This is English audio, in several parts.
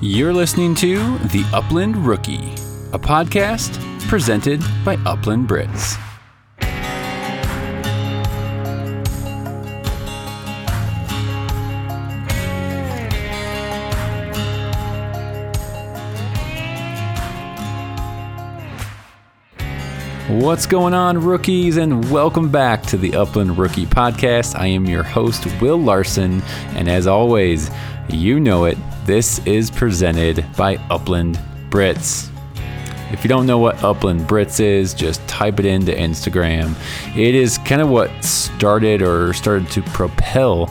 You're listening to The Upland Rookie, a podcast presented by Upland Brits. What's going on, rookies, and welcome back to the Upland Rookie Podcast. I am your host, Will Larson, and as always, you know it, this is presented by Upland Brits. If you don't know what Upland Brits is, just type it into Instagram. It is kind of what started to propel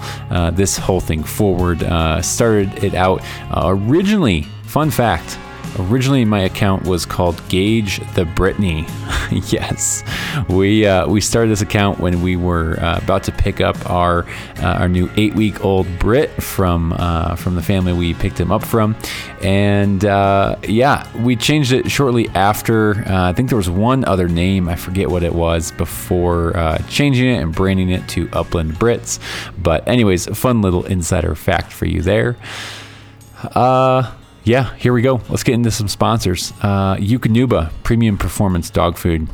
this whole thing forward. Started it out originally, fun fact, originally, my account was called Gage the Brittany. Yes, we started this account when we were about to pick up our new 8-week-old Brit from the family we picked him up from, and we changed it shortly after. I think there was one other name, I forget what it was, before changing it and branding it to Upland Brits. But anyways, a fun little insider fact for you there. Yeah, here we go. Let's get into some sponsors. Eukanuba Premium Performance Dog Food.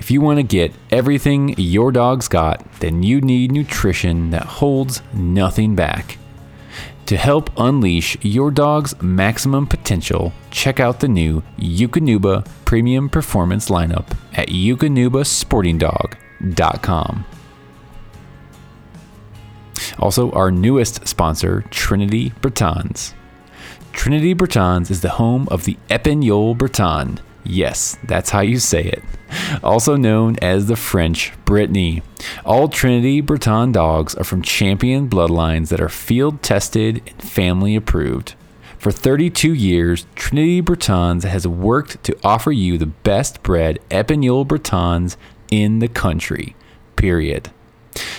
If you want to get everything your dog's got, then you need nutrition that holds nothing back. To help unleash your dog's maximum potential, check out the new Eukanuba Premium Performance lineup at EukanubaSportingDog.com. Also, our newest sponsor, Trinity Bretons. Trinity Bretons is the home of the Epagneul Breton. Yes, that's how you say it. Also known as the French Brittany. All Trinity Breton dogs are from champion bloodlines that are field tested and family approved. For 32 years, Trinity Bretons has worked to offer you the best bred Epagneul Bretons in the country, period.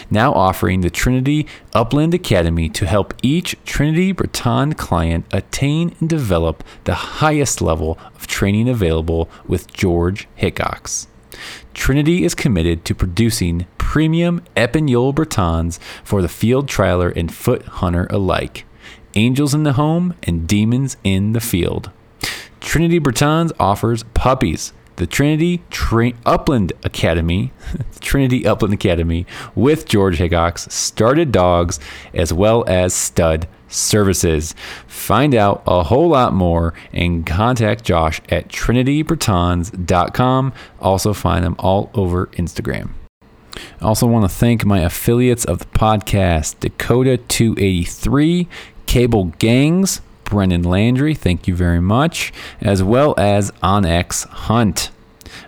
Now offering the Trinity Upland Academy to help each Trinity Breton client attain and develop the highest level of training available with George Hickox. Trinity is committed to producing premium Epagneul Bretons for the field trialer and foot hunter alike. Angels in the home and demons in the field. Trinity Bretons offers puppies. The Trinity Upland Academy with George Hickox, started dogs, as well as stud services. Find out a whole lot more and contact Josh at trinitybretons.com. Also find them all over Instagram. I also want to thank my affiliates of the podcast, Dakota 283, Cable Gangz, Brennan Landry, thank you very much, as well as OnX Hunt.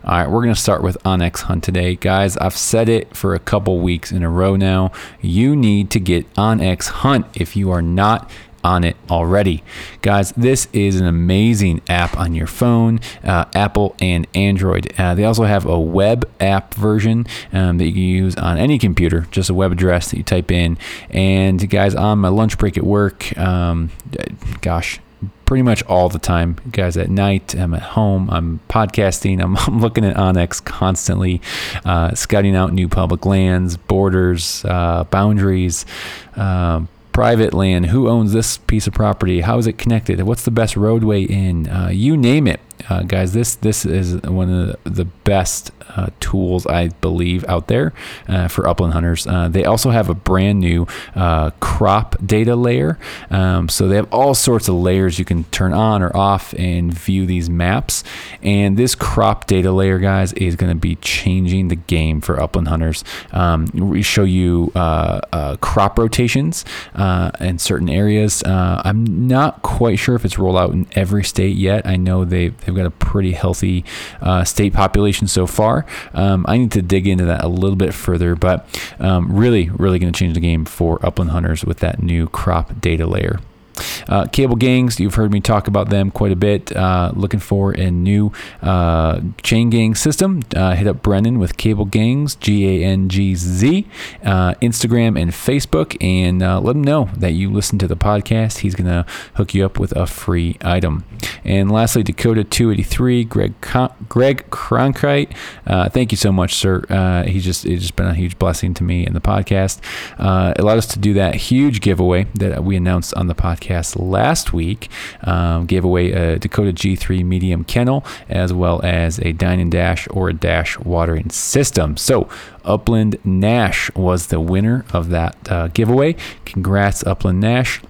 All right, we're going to start with OnX Hunt today. Guys, I've said it for a couple weeks in a row now. You need to get OnX Hunt if you are not on it already. Guys, this is an amazing app on your phone, Apple and Android. They also have a web app version that you can use on any computer, just a web address that you type in. And guys, on my lunch break at work, pretty much all the time, guys, at night, I'm at home, I'm podcasting, I'm looking at OnX constantly, scouting out new public lands, borders, boundaries, private land, who owns this piece of property, how is it connected, what's the best roadway in, you name it. Guys, this is one of the best tools, I believe, out there for upland hunters. They also have a brand new crop data layer. So they have all sorts of layers you can turn on or off and view these maps. And this crop data layer, guys, is going to be changing the game for upland hunters. We show you crop rotations in certain areas. I'm not quite sure if it's rolled out in every state yet. I know they've got a pretty healthy state population so far. I need to dig into that a little bit further, but really, really going to change the game for upland hunters with that new crop data layer. Cable Gangz, you've heard me talk about them quite a bit. Looking for a new chain gang system. Hit up Brennan with Cable Gangz, Gangz, Instagram and Facebook, and let him know that you listen to the podcast. He's going to hook you up with a free item. And lastly, Dakota 283, Greg Cronkite. Thank you so much, sir. It's just been a huge blessing to me and the podcast. Allowed us to do that huge giveaway that we announced on the podcast podcast last week. Gave away a Dakota G3 medium kennel, as well as a dine and dash or a dash watering system. So Upland Nash was the winner of that giveaway. Congrats, Upland Nash,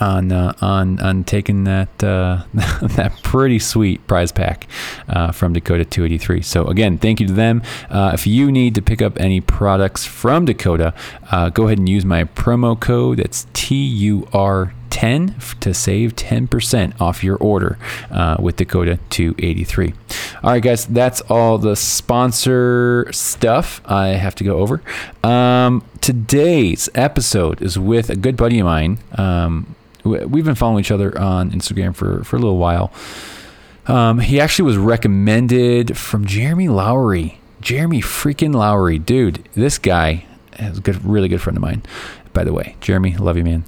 on taking that that pretty sweet prize pack from Dakota 283. So again, thank you to them. If you need to pick up any products from Dakota, go ahead and use my promo code. That's TUR10 to save 10% off your order with Dakota 283. All right, guys, that's all the sponsor stuff I have to go over. Today's episode is with a good buddy of mine. We've been following each other on Instagram for a little while. He actually was recommended from Jeremy Lowry. Jeremy freaking Lowry. Dude, this guy is a really good friend of mine. By the way, Jeremy, love you, man.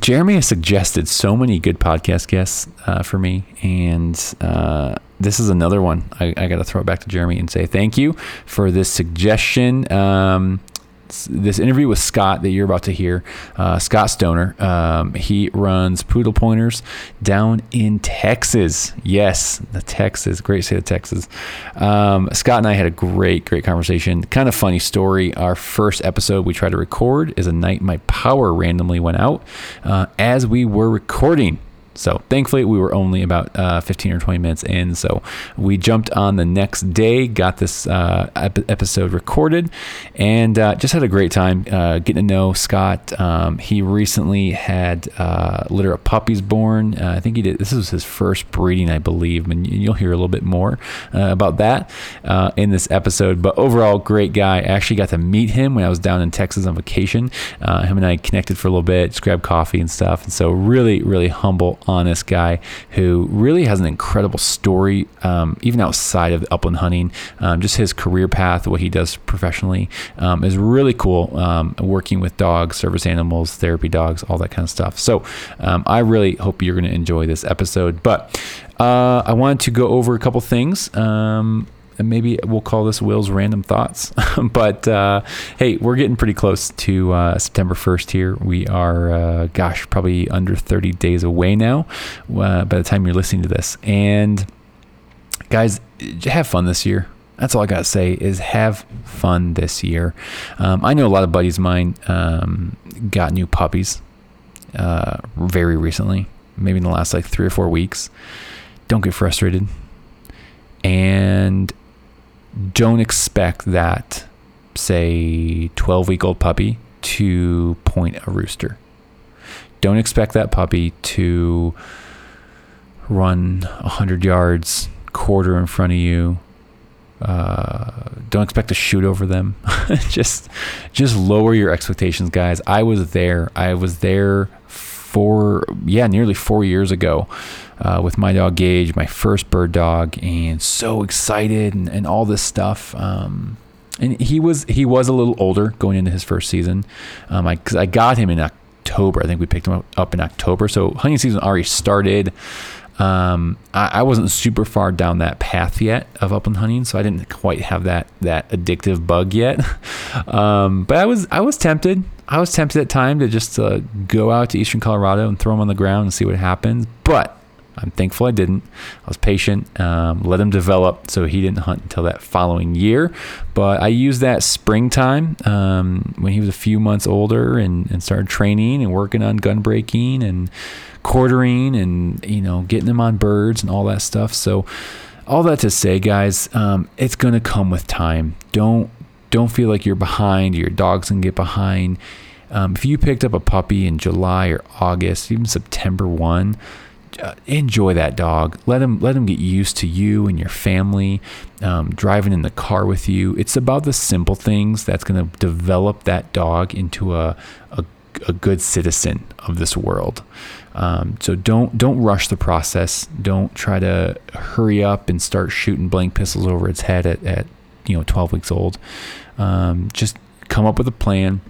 Jeremy has suggested so many good podcast guests for me, and this is another one. I got to throw it back to Jeremy and say thank you for this suggestion. This interview with Scott that you're about to hear, Scott Stohner, he runs Pudelpointers down in Texas. Yes, the Texas, great state of Texas. Scott and I had a great conversation. Kind of funny story. Our first episode we tried to record is a night my power randomly went out as we were recording. So thankfully we were only about 15 or 20 minutes in. So we jumped on the next day, got this episode recorded, and just had a great time getting to know Scott. He recently had a litter of puppies born. I think he did. This was his first breeding, I believe. And you'll hear a little bit more about that in this episode. But overall, great guy. I actually got to meet him when I was down in Texas on vacation. Him and I connected for a little bit, just grabbed coffee and stuff. And so really humble, honest guy who really has an incredible story, even outside of upland hunting. Just his career path, what he does professionally, is really cool. Working with dogs, service animals, therapy dogs, all that kind of stuff. So I really hope you're going to enjoy this episode. But I wanted to go over a couple things. And maybe we'll call this Will's Random Thoughts. But hey, we're getting pretty close to September 1st here. We are, probably under 30 days away now by the time you're listening to this. And guys, have fun this year. That's all I got to say is have fun this year. I know a lot of buddies of mine got new puppies very recently, maybe in the last 3 or 4 weeks. Don't get frustrated. And don't expect that, say, 12-week-old puppy to point a rooster. Don't expect that puppy to run 100 yards, quarter in front of you. Don't expect to shoot over them. just lower your expectations, guys. I was there nearly 4 years ago with my dog Gage, my first bird dog, and so excited and all this stuff. And he was a little older going into his first season. I got him in October. I think we picked him up in October. So hunting season already started. I wasn't super far down that path yet of upland hunting, so I didn't quite have that addictive bug yet. But I was tempted. I was tempted at time to just go out to Eastern Colorado and throw him on the ground and see what happens. But I'm thankful I didn't. I was patient, let him develop, so he didn't hunt until that following year. But I used that springtime when he was a few months older and started training and working on gun breaking and quartering and, getting him on birds and all that stuff. So all that to say, guys, it's going to come with time. Don't feel like you're behind. Your dog's going to get behind. If you picked up a puppy in July or August, even September 1, enjoy that dog. Let him get used to you and your family, driving in the car with you. It's about the simple things that's going to develop that dog into a good citizen of this world. So don't rush the process. Don't try to hurry up and start shooting blank pistols over its head at 12 weeks old. Just come up with a plan.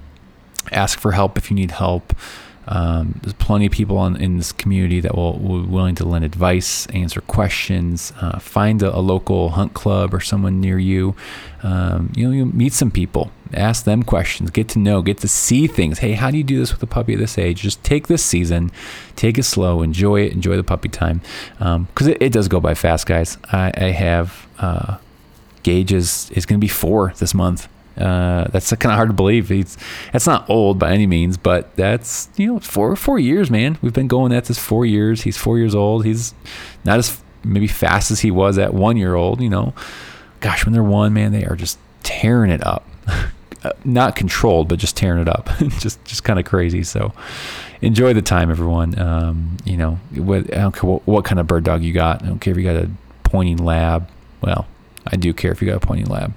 Ask for help if you need help. There's plenty of people in this community that will be willing to lend advice, answer questions, find a local hunt club or someone near you. You meet some people, ask them questions, get to see things. Hey, how do you do this with a puppy at this age? Just take this season, take it slow, enjoy it, enjoy the puppy time. Because it does go by fast, guys. I have Gage is going to be 4 this month. That's kind of hard to believe. That's not old by any means, but that's 4 years, man. We've been going at this 4 years. He's 4 years old. He's not as maybe fast as he was at 1 year old. Gosh, when they're 1, man, they are just tearing it up. Not controlled, but just tearing it up. just kind of crazy. So enjoy the time, everyone. I don't care what kind of bird dog you got. I don't care if you got a pointing lab. Well, I do care if you got a pointing lab.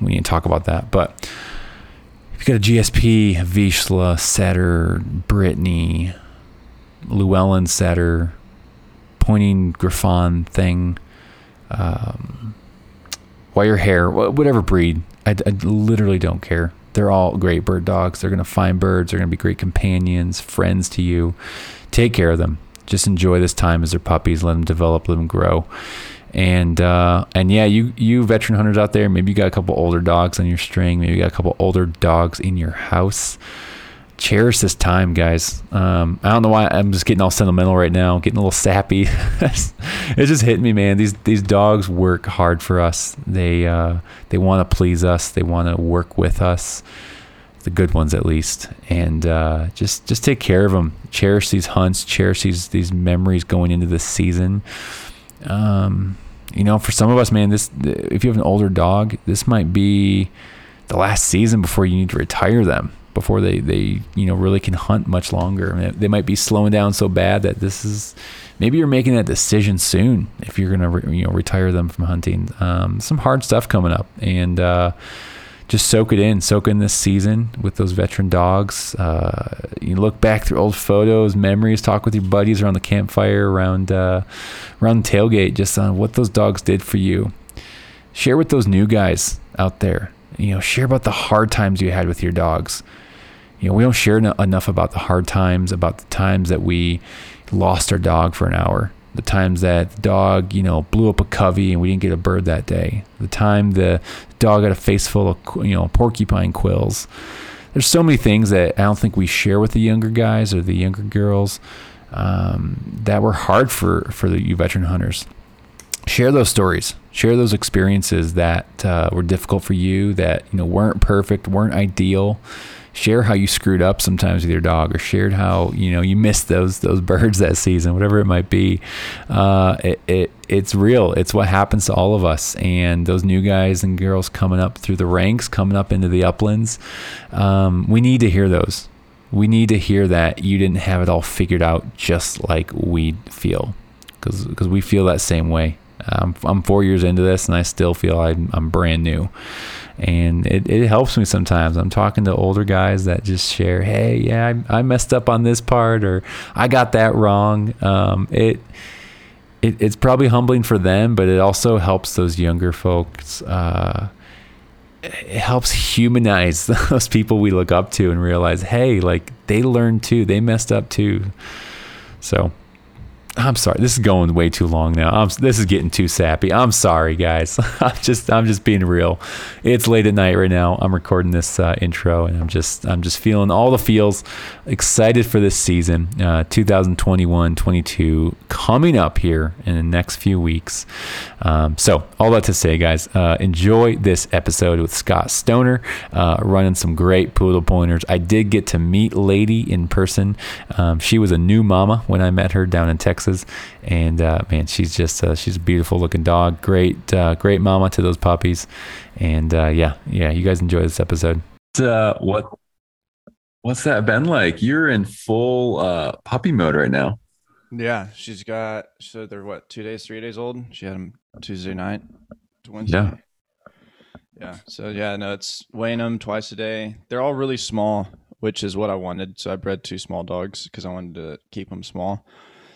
We need to talk about that. But if you got a GSP, Vizslas, Setter, Brittany, Llewellyn Setter, Pointing Griffon thing, wire hair, whatever breed, I literally don't care. They're all great bird dogs. They're going to find birds. They're going to be great companions, friends to you. Take care of them. Just enjoy this time as they're puppies. Let them develop, let them grow. And yeah, you veteran hunters out there, maybe you got a couple older dogs on your string, maybe you got a couple older dogs in your house. Cherish this time, guys. I don't know why I'm just getting all sentimental right now, getting a little sappy. It's just hitting me, man. These dogs work hard for us. They want to please us. They want to work with us. The good ones, at least. And just take care of them. Cherish these hunts. Cherish these memories going into this season. For some of us, man, if you have an older dog, this might be the last season before you need to retire them, before they really can hunt much longer. I mean, they might be slowing down so bad that maybe you're making that decision soon if you're going to, retire them from hunting. Some hard stuff coming up, and, just soak in this season with those veteran dogs. You look back through old photos, memories, talk with your buddies around the campfire, around the tailgate, just on what those dogs did for you. Share with those new guys out there, share about the hard times you had with your dogs. We don't share enough about the hard times, about the times that we lost our dog for an hour. The times that the dog, blew up a covey and we didn't get a bird that day. The time the dog got a face full of, porcupine quills. There's so many things that I don't think we share with the younger guys or the younger girls that were hard for you veteran hunters. Share those stories. Share those experiences that were difficult for you, that weren't perfect, weren't ideal. Share how you screwed up sometimes with your dog, or shared how you missed those birds that season, whatever it might be. It's real. It's what happens to all of us. And those new guys and girls coming up through the ranks, coming up into the uplands, we need to hear those. We need to hear that you didn't have it all figured out, just like we feel, because we feel that same way. I'm 4 years into this, and I still feel I'm brand new. And it helps me sometimes. I'm talking to older guys that just share, hey, yeah, I messed up on this part, or I got that wrong. It's probably humbling for them, but it also helps those younger folks. It helps humanize those people we look up to and realize, hey, like, they learned too. They messed up too. So I'm sorry. This is going way too long now. This is getting too sappy. I'm sorry, guys. I'm just being real. It's late at night right now. I'm recording this intro, and I'm just feeling all the feels. Excited for this season, 2021-22 coming up here in the next few weeks. So all that to say, guys, enjoy this episode with Scott Stohner, running some great poodle pointers. I did get to meet Lady in person. She was a new mama when I met her down in Texas. And man, she's a beautiful looking dog. Great mama to those puppies. And yeah, you guys enjoy this episode. What's that been like? You're in full puppy mode right now. Yeah, so they're 3 days old. She had them Tuesday night to Wednesday. Yeah. So yeah, no, it's weighing them twice a day. They're all really small, which is what I wanted. So I bred 2 small dogs because I wanted to keep them small.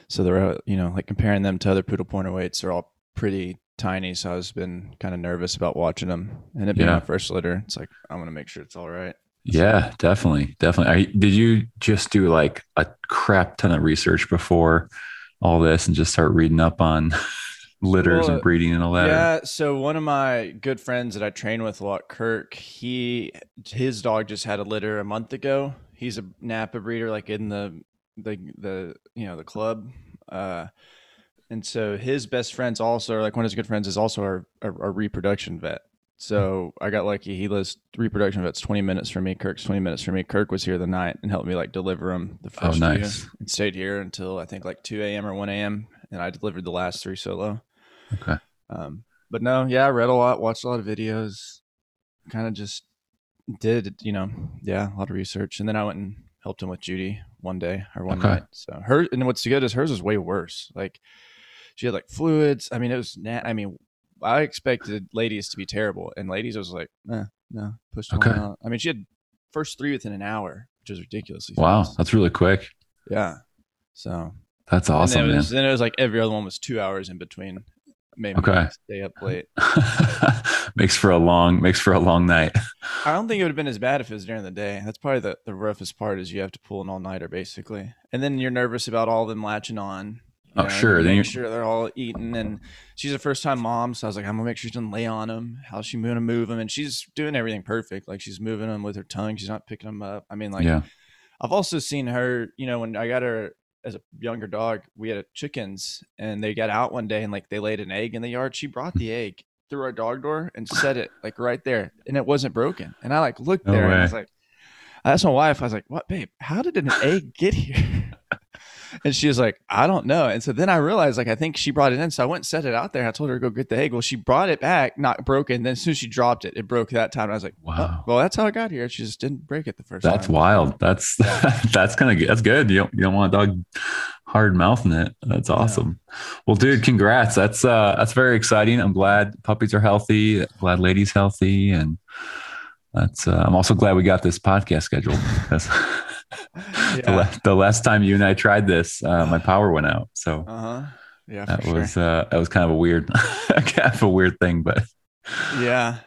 So they're, like comparing them to other poodle pointer weights, they're all pretty tiny. So I was been kind of nervous about watching them, and it being my first litter. It's like, I'm going to make sure it's all right. Yeah, definitely. Definitely. Did you just do like a crap ton of research before all this and just start reading up on litters and breeding and all that? Yeah. So one of my good friends that I train with a lot, Kirk, his dog just had a litter a month ago. He's a Napa breeder, like in the you know, the club. And so his best friends also, like one of his good friends is also our reproduction vet. So I got lucky. He lives reproduction vets 20 minutes from me. Kirk's 20 minutes from me. Kirk was here the night and helped me like deliver him the first few and stayed here until I think like 2 a.m. or 1 a.m. And I delivered the last three solo. Okay. But no, yeah, I read a lot, watched a lot of videos, kind of just did, you know, yeah, a lot of research. And then I went and helped him with Judy one day or one night. So her, and what's good is hers was way worse. Like she had like fluids. I mean, it was, I expected ladies to be terrible, and ladies I was like, no, pushed one out. I mean, she had first three within an hour, which is ridiculously fast. That's really quick. Yeah. So that's awesome. And then it was like every other one was 2 hours in between. Maybe stay up late. makes for a long night. I don't think it would have been as bad if it was during the day. That's probably the roughest part is you have to pull an all nighter basically. And then you're nervous about all of them latching on. Oh, sure. Then make sure they're all eating. And she's a first time mom. So I was like, I'm going to make sure she doesn't lay on them. How's she going to move them? And she's doing everything perfect. Like she's moving them with her tongue. She's not picking them up. I mean, like, I've also seen her, you know, when I got her as a younger dog, we had chickens and they got out one day and like they laid an egg in the yard. She brought the egg through our dog door and set it like right there. And it wasn't broken. And I like looked there and I was like, I asked my wife, I was like, what, babe, how did an egg get here? And she was like, I don't know. And so then I realized, like, I think she brought it in. So I went and set it out there. I told her to go get the egg. Well, she brought it back, not broken. Then as soon as she dropped it, it broke that time. And I was like, wow. Oh, well, that's how it got here. She just didn't break it the first time. That's wild. That's kind of good. That's good. You don't want a dog hard mouthing it. That's awesome. Yeah. Well, dude, congrats. That's very exciting. I'm glad puppies are healthy. Glad Lady's healthy. And that's, I'm also glad we got this podcast scheduled because the last time you and I tried this, my power went out. So that was kind of a weird, kind of a weird thing, but yeah,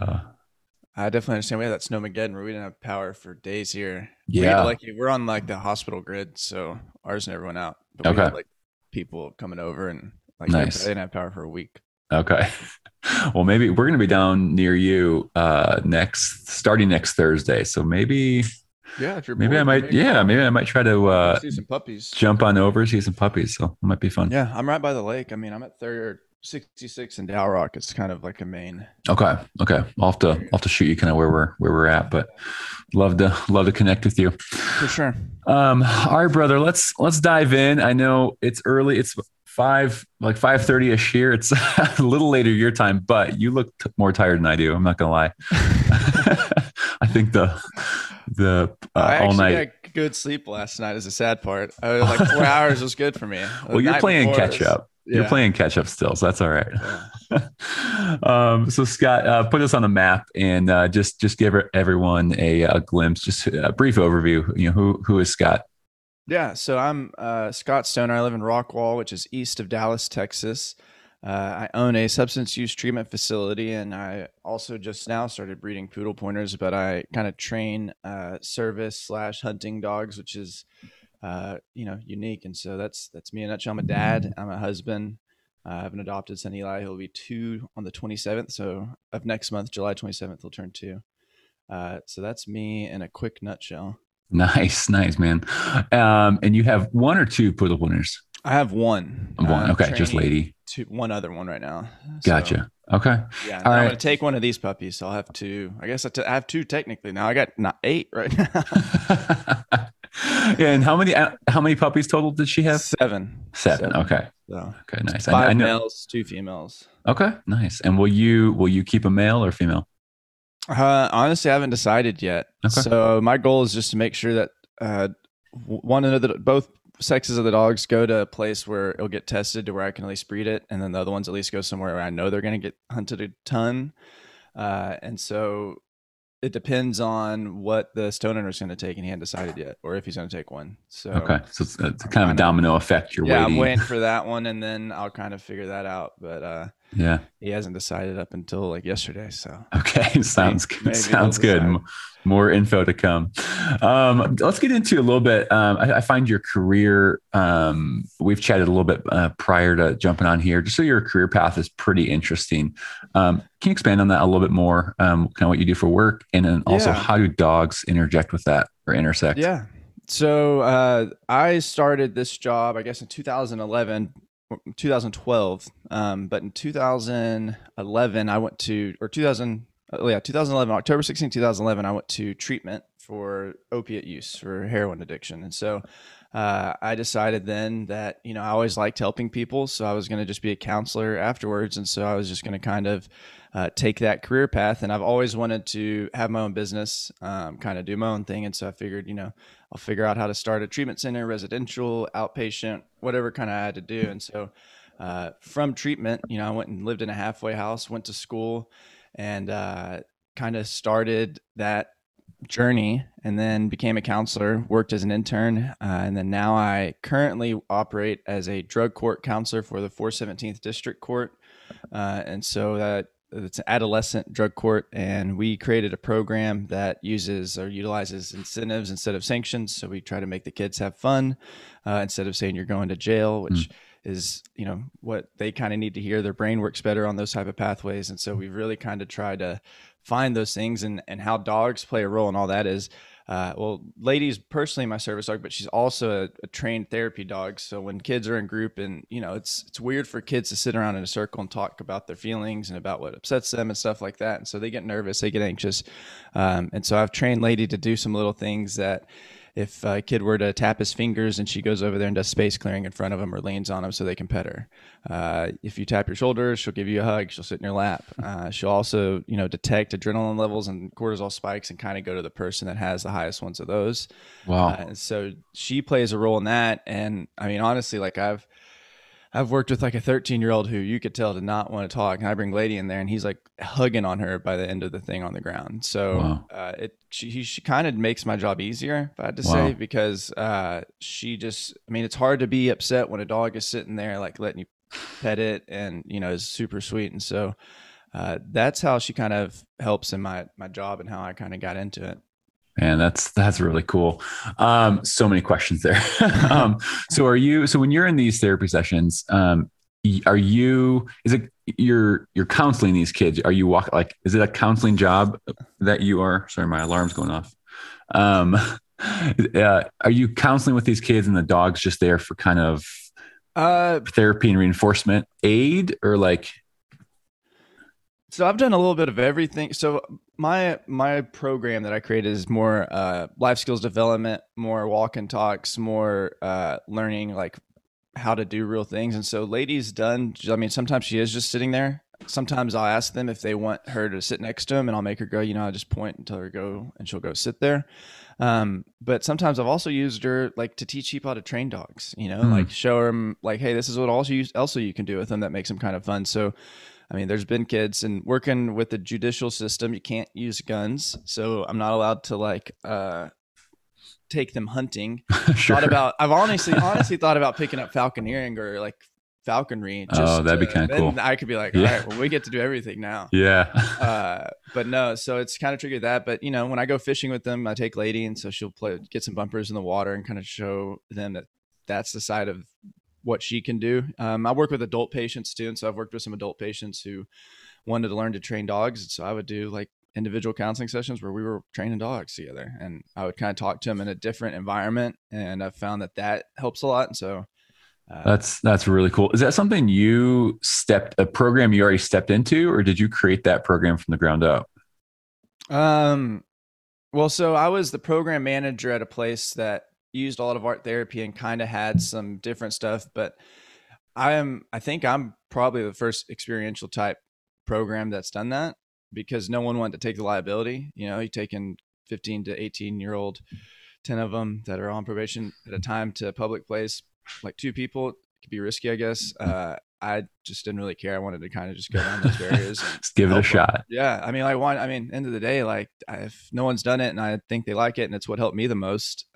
I definitely understand. We had that snowmageddon where we didn't have power for days here. Yeah. We're on like the hospital grid. So ours never went out, but we had like people coming over and like, they didn't have power for a week. Okay. Well, maybe we're going to be down near you, starting next Thursday. So maybe... Yeah, if you're bored, maybe I might try to see some puppies. Jump on over, see some puppies. So it might be fun. Yeah, I'm right by the lake. I mean, I'm at 3rd 66 in Dow Rock. It's kind of like a main. Okay. I'll have to shoot you kind of where we're at, but love to connect with you. For sure. All right, brother. Let's dive in. I know it's early. It's 5:30ish here. It's a little later your time, but you look more tired than I do. I'm not gonna lie. I think I all night got good sleep last night is a sad part. I was like 4 hours was good for me. Well, you're playing catch up. You're playing catch up still, so that's all right. Yeah. So Scott, put us on the map and just give everyone a glimpse, just a brief overview. You know, who is Scott? Yeah, so I'm Scott Stohner. I live in Rockwall, which is east of Dallas, Texas. I own a substance use treatment facility, and I also just now started breeding Pudelpointers, but I kind of train service / hunting dogs, which is, unique. And so that's me in a nutshell. I'm a dad. I'm a husband. I have an adopted son, Eli. He'll be 2 on the 27th. So of next month, July 27th, he'll turn 2. So that's me in a quick nutshell. Nice, man. And you have 1 or 2 Pudelpointers? I have 1. Okay, just Lady. 1 other one right now. So, gotcha. Okay. Yeah. All right. I'm gonna take one of these puppies, so I'll have 2. I guess I have 2 technically now. I got 8 right now. And how many puppies total did she have? 7. Okay. So, okay. Nice. 5 males, 2 females. Okay. Nice. And will you keep a male or female? Honestly, I haven't decided yet. Okay. So my goal is just to make sure that both sexes of the dogs go to a place where it'll get tested to where I can at least breed it, and then the other ones at least go somewhere where I know they're going to get hunted a ton. And so it depends on what the Stohner is going to take, and he hasn't decided yet, or if he's going to take one. So okay, so it's kind of a domino effect. You're waiting. I'm waiting for that one, and then I'll kind of figure that out. But Yeah. He hasn't decided up until like yesterday. So, okay. Sounds good. Sounds good. More info to come. Let's get into a little bit. I find your career, we've chatted a little bit prior to jumping on here, just so your career path is pretty interesting. Can you expand on that a little bit more? Kind of what you do for work, and then also how do dogs interject with that or intersect? Yeah. So, I started this job, I guess in 2012. But in 2011, I went to, or 2011, October 16, 2011, I went to treatment for opiate use, for heroin addiction. And so, I decided then that, you know, I always liked helping people. So I was going to just be a counselor afterwards. And so I was just going to kind of, take that career path. And I've always wanted to have my own business, kind of do my own thing. And so I figured, you know, I'll figure out how to start a treatment center, residential, outpatient, whatever kind of I had to do. And so, from treatment, you know, I went and lived in a halfway house, went to school, and, kind of started that journey, and then became a counselor, worked as an intern. And then now I currently operate as a drug court counselor for the 417th District Court. And so that it's an adolescent drug court, and we created a program that uses or utilizes incentives instead of sanctions. So we try to make the kids have fun, instead of saying you're going to jail, which is, you know, what they kind of need to hear. Their brain works better on those type of pathways. And so we've really kind of tried to find those things, and how dogs play a role in all that is, well, Lady's personally my service dog, but she's also a trained therapy dog. So when kids are in group, and, you know, it's weird for kids to sit around in a circle and talk about their feelings and about what upsets them and stuff like that. And so they get nervous, they get anxious. And so I've trained Lady to do some little things that if a kid were to tap his fingers and she goes over there and does space clearing in front of him or leans on him so they can pet her. If you tap your shoulder, she'll give you a hug. She'll sit in your lap. She'll also, you know, detect adrenaline levels and cortisol spikes and kind of go to the person that has the highest ones of those. Wow. And so she plays a role in that. And I mean, honestly, like I've worked with like a 13-year-old who you could tell did not want to talk. And I bring Lady in there, and he's like hugging on her by the end of the thing on the ground. So she kind of makes my job easier, if I had to say, because she just, I mean, it's hard to be upset when a dog is sitting there, like letting you pet it, and, you know, is super sweet. And so that's how she kind of helps in my job and how I kind of got into it. Man, that's really cool. So many questions there. So when you're in these therapy sessions, you're counseling these kids? Are you is it a counseling job that you are? Sorry, my alarm's going off. Are you counseling with these kids and the dog's just there for kind of, therapy and reinforcement aid, or like? So I've done a little bit of everything. So my program that I created is more life skills development, more walk and talks, more learning like how to do real things. And so Lady's done, I mean, sometimes she is just sitting there. Sometimes I'll ask them if they want her to sit next to them, and I'll make her go, you know, I just point and tell her go, and she'll go sit there. But sometimes I've also used her like to teach people how to train dogs, you know, like show them like, hey, this is what also you can do with them that makes them kind of fun. So I mean, there's been kids, and working with the judicial system, you can't use guns. So I'm not allowed to like, take them hunting. Sure. I've honestly thought about picking up falconeering or like falconry. That'd be kind of cool. I could be like, all right, well, we get to do everything now. Yeah. But no, so it's kind of triggered that, but you know, when I go fishing with them, I take Lady, and so she'll get some bumpers in the water and kind of show them that that's the side of what she can do. I work with adult patients too. And so I've worked with some adult patients who wanted to learn to train dogs. And so I would do like individual counseling sessions where we were training dogs together, and I would kind of talk to them in a different environment. And I've found that helps a lot. And so that's really cool. Is that something a program you already stepped into, or did you create that program from the ground up? Well, so I was the program manager at a place that used a lot of art therapy and kind of had some different stuff, but I think I'm probably the first experiential type program that's done that, because no one wanted to take the liability. You know, you're taking 15 to 18-year-old, 10 of them that are on probation at a time to a public place, like two people, it could be risky, I guess. I just didn't really care. I wanted to kind of just go down those barriers. Just give it a shot. Yeah. I mean, end of the day, like if no one's done it and I think they like it and it's what helped me the most,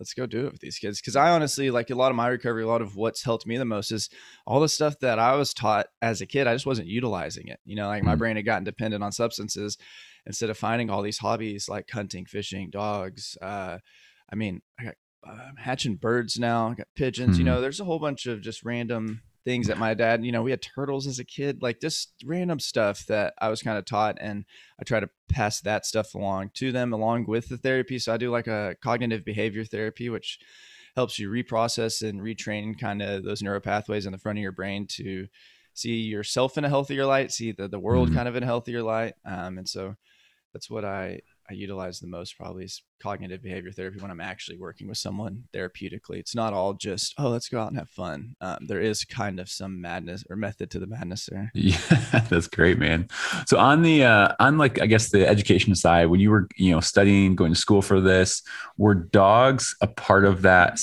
let's go do it with these kids. Cause I honestly, like a lot of my recovery, a lot of what's helped me the most is all the stuff that I was taught as a kid. I just wasn't utilizing it. You know, like my brain had gotten dependent on substances instead of finding all these hobbies like hunting, fishing, dogs. I mean, I got, I'm hatching birds now. I got pigeons, you know, there's a whole bunch of just random things that my dad, you know, we had turtles as a kid, like just random stuff that I was kind of taught. And I try to pass that stuff along to them along with the therapy. So I do like a cognitive behavior therapy, which helps you reprocess and retrain kind of those neural pathways in the front of your brain to see yourself in a healthier light, see the world kind of in a healthier light. And so that's what I utilize the most, probably, is cognitive behavior therapy when I'm actually working with someone therapeutically. It's not all just, oh, let's go out and have fun. There is kind of some madness or method to the madness there. Yeah, that's great, man. So on like, I guess the education side, when you were, you know, studying, going to school for this, were dogs a part of that?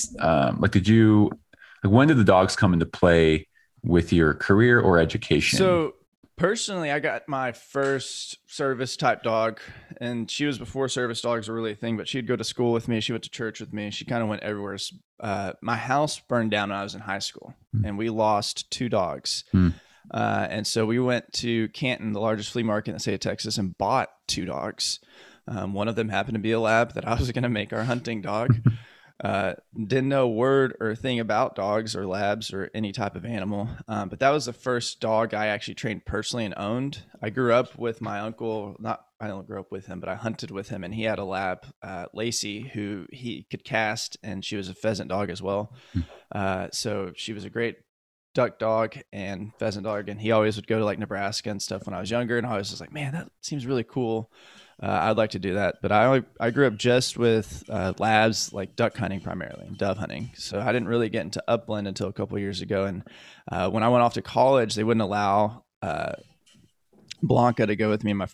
Like, did you, like, when did the dogs come into play with your career or education? So, personally, I got my first service type dog, and she was before service dogs were really a thing, but she'd go to school with me. She went to church with me. She kind of went everywhere. My house burned down when I was in high school, and we lost two dogs. And so we went to Canton, the largest flea market in the state of Texas, and bought two dogs. One of them happened to be a lab that I was going to make our hunting dog. Didn't know a word or a thing about dogs or labs or any type of animal. But that was the first dog I actually trained personally and owned. I grew up with my uncle, I don't grow up with him, but I hunted with him, and he had a lab, Lacey, who he could cast, and she was a pheasant dog as well. So she was a great duck dog and pheasant dog. And he always would go to like Nebraska and stuff when I was younger. And I was just like, man, that seems really cool. I'd like to do that, but I grew up just with labs, like duck hunting primarily and dove hunting. So I didn't really get into upland until a couple of years ago. And when I went off to college, they wouldn't allow Blanca to go with me in my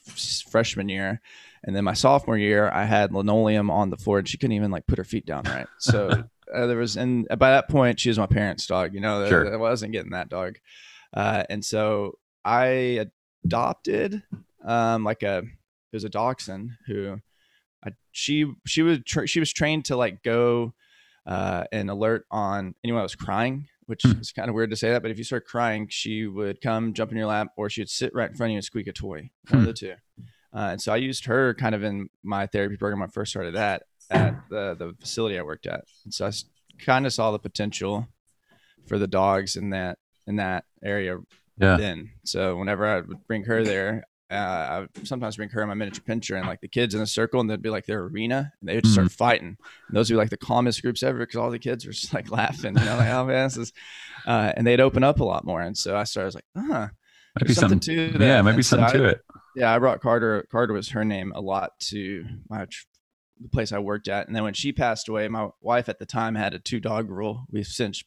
freshman year. And then my sophomore year, I had linoleum on the floor, and she couldn't even like put her feet down right. So and by that point, she was my parents' dog. You know, I wasn't getting that dog, and so I adopted there's a dachshund who she was trained to like go and alert on anyone that was crying, which is kind of weird to say that, but if you start crying, she would come jump in your lap, or she would sit right in front of you and squeak a toy, one of the two. And so I used her kind of in my therapy program when I first started that at the facility I worked at. And so I kind of saw the potential for the dogs in that area. Yeah. Then, so whenever I would bring her there, I would sometimes bring her and my miniature pincher, and like the kids in a circle, and they'd be like their arena, and they would just start fighting. And those would be like the calmest groups ever, because all the kids were just like laughing, you know, like, oh man, this is, and they'd open up a lot more. And so I was like, might be something to that. Yeah, might be something to it. Yeah, I brought Carter. Carter was her name a lot to the place I worked at. And then when she passed away, my wife at the time had a 2-dog rule. We've since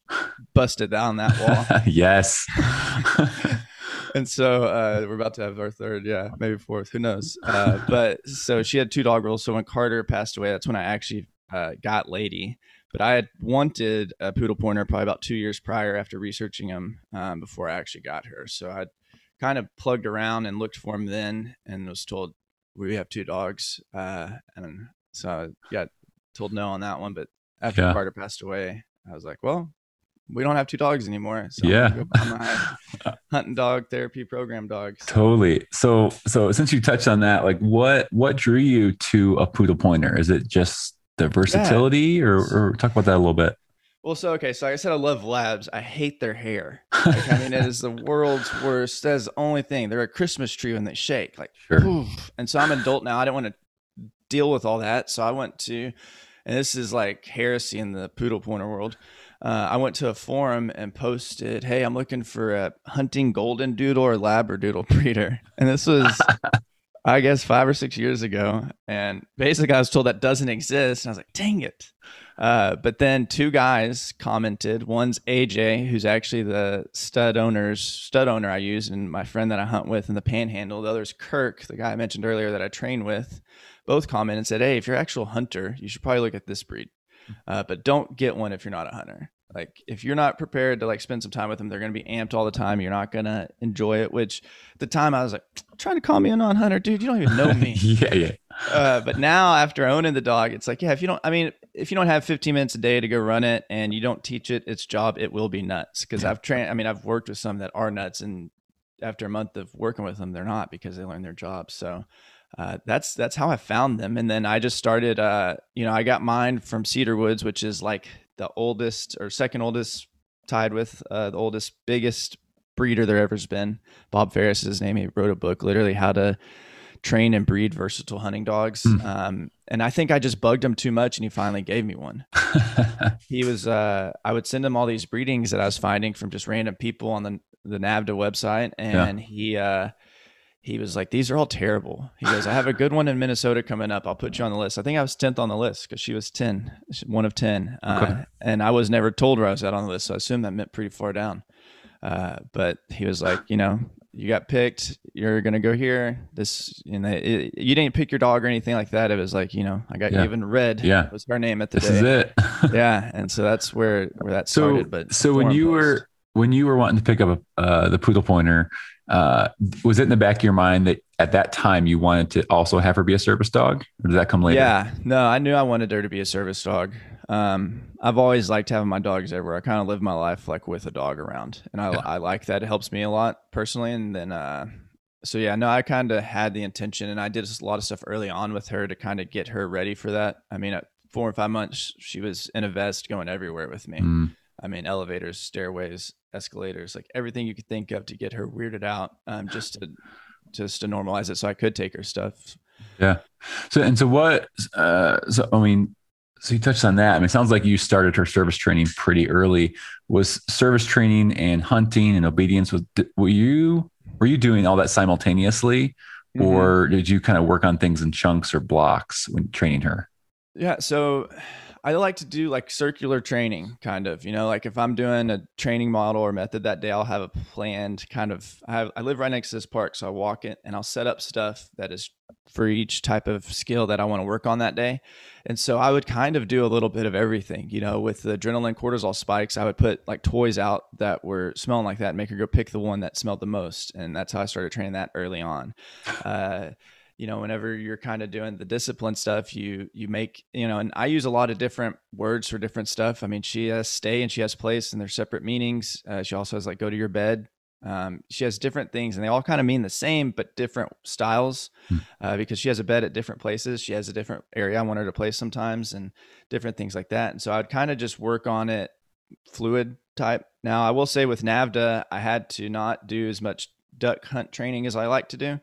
busted down that wall. Yes. And so we're about to have our third, yeah, maybe fourth, who knows. But so she had 2-dog rules. So when Carter passed away, that's when I actually got Lady. But I had wanted a poodle pointer probably about 2 years prior after researching him before I actually got her. So I kind of plugged around and looked for him then, and was told, we have 2 dogs. And so I got told no on that one. But after Carter passed away, I was like, well, we don't have 2 dogs anymore. So yeah. I'm gonna go buy my hunting dog therapy program dog. So. Totally. So since you touched on that, like what drew you to a poodle pointer? Is it just the versatility or talk about that a little bit? Well, so like I said, I love labs. I hate their hair. Like, I mean, it is the world's worst. That's the only thing. They're a Christmas tree when they shake. Like, Oof. And so I'm an adult now. I didn't want to deal with all that. So I went to, and this is like heresy in the poodle pointer world. I went to a forum and posted, hey, I'm looking for a hunting golden doodle or labradoodle breeder. And this was, I guess, 5 or 6 years ago. And basically I was told that doesn't exist. And I was like, dang it. But then 2 guys commented. One's AJ, who's actually the stud owner I use, and my friend that I hunt with in the panhandle. The other's Kirk, the guy I mentioned earlier that I train with. Both commented and said, hey, if you're an actual hunter, you should probably look at this breed. But don't get one if you're not a hunter. Like if you're not prepared to like spend some time with them, they're going to be amped all the time. You're not going to enjoy it, which at the time I was like, trying to call me a non-hunter, dude, you don't even know me. But now after owning the dog, it's like, yeah, if you don't, I mean, if you don't have 15 minutes a day to go run it and you don't teach it its job, it will be nuts. Because I've trained, I mean, I've worked with some that are nuts, and after a month of working with them, they're not, because they learned their job. So that's how I found them. And then I just started, you know, I got mine from Cedar Woods, which is like the oldest or second oldest, tied with the oldest, biggest breeder there ever's been. Bob Ferris is his name. He wrote a book, literally how to train and breed versatile hunting dogs. And I think I just bugged him too much, and he finally gave me one. He was, I would send him all these breedings that I was finding from just random people on the NAVHDA website. And he was like, these are all terrible. He goes, I have a good one in Minnesota coming up. I'll put you on the list. I think I was 10th on the list because she was 10, one of 10. Okay. And I was never told where I was at on the list. So I assumed that meant pretty far down. But he was like, you know, you got picked, you're going to go here. This, you know, you didn't pick your dog or anything like that. It was like, you know, I got you even Red. Yeah. Was her name at the day. Is it. Yeah. And so that's where that started. But so when you were wanting to pick up, the Pudelpointer, was it in the back of your mind that at that time you wanted to also have her be a service dog, or did that come later? Yeah, no, I knew I wanted her to be a service dog. I've always liked having my dogs everywhere. I kind of live my life like with a dog around, and I like that. It helps me a lot personally. And then, so yeah, no, I kind of had the intention, and I did a lot of stuff early on with her to kind of get her ready for that. I mean, at 4 or 5 months, she was in a vest going everywhere with me. I mean, elevators, stairways, escalators, like everything you could think of to get her weirded out, just to normalize it, so I could take her stuff. Yeah. So you touched on that. I mean, it sounds like you started her service training pretty early. Was service training and hunting and obedience, were you doing all that simultaneously, or did you kind of work on things in chunks or blocks when training her? Yeah. So I like to do like circular training, kind of, you know, like if I'm doing a training model or method that day, I'll have a planned kind of, I live right next to this park, so I walk it and I'll set up stuff that is for each type of skill that I want to work on that day. And so I would kind of do a little bit of everything, you know, with the adrenaline cortisol spikes, I would put like toys out that were smelling like that and make her go pick the one that smelled the most. And that's how I started training that early on. You know, whenever you're kind of doing the discipline stuff, you make, you know, and I use a lot of different words for different stuff. I mean, she has stay and she has place, and they're separate meanings. She also has like go to your bed. She has different things, and they all kind of mean the same, but different styles, because she has a bed at different places. She has a different area I want her to play sometimes, and different things like that. And so I'd kind of just work on it fluid type. Now, I will say with NAVHDA, I had to not do as much duck hunt training as I like to do.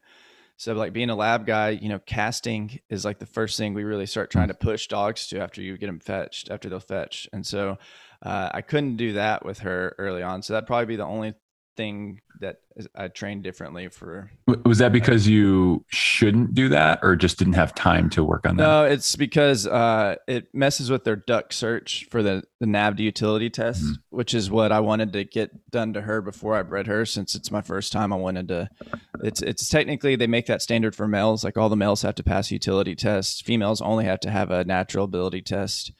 So like being a lab guy, you know, casting is like the first thing we really start trying to push dogs to after you get them fetched, after they'll fetch. And so I couldn't do that with her early on. So that'd probably be the only thing that I trained differently for. Was that because you shouldn't do that, or just didn't have time to work on that? No, it's because it messes with their duck search for the NAVHDA utility test, which is what I wanted to get done to her before I bred her, since it's my first time. I wanted to, it's technically, they make that standard for males. Like all the males have to pass utility tests. Females only have to have a natural ability test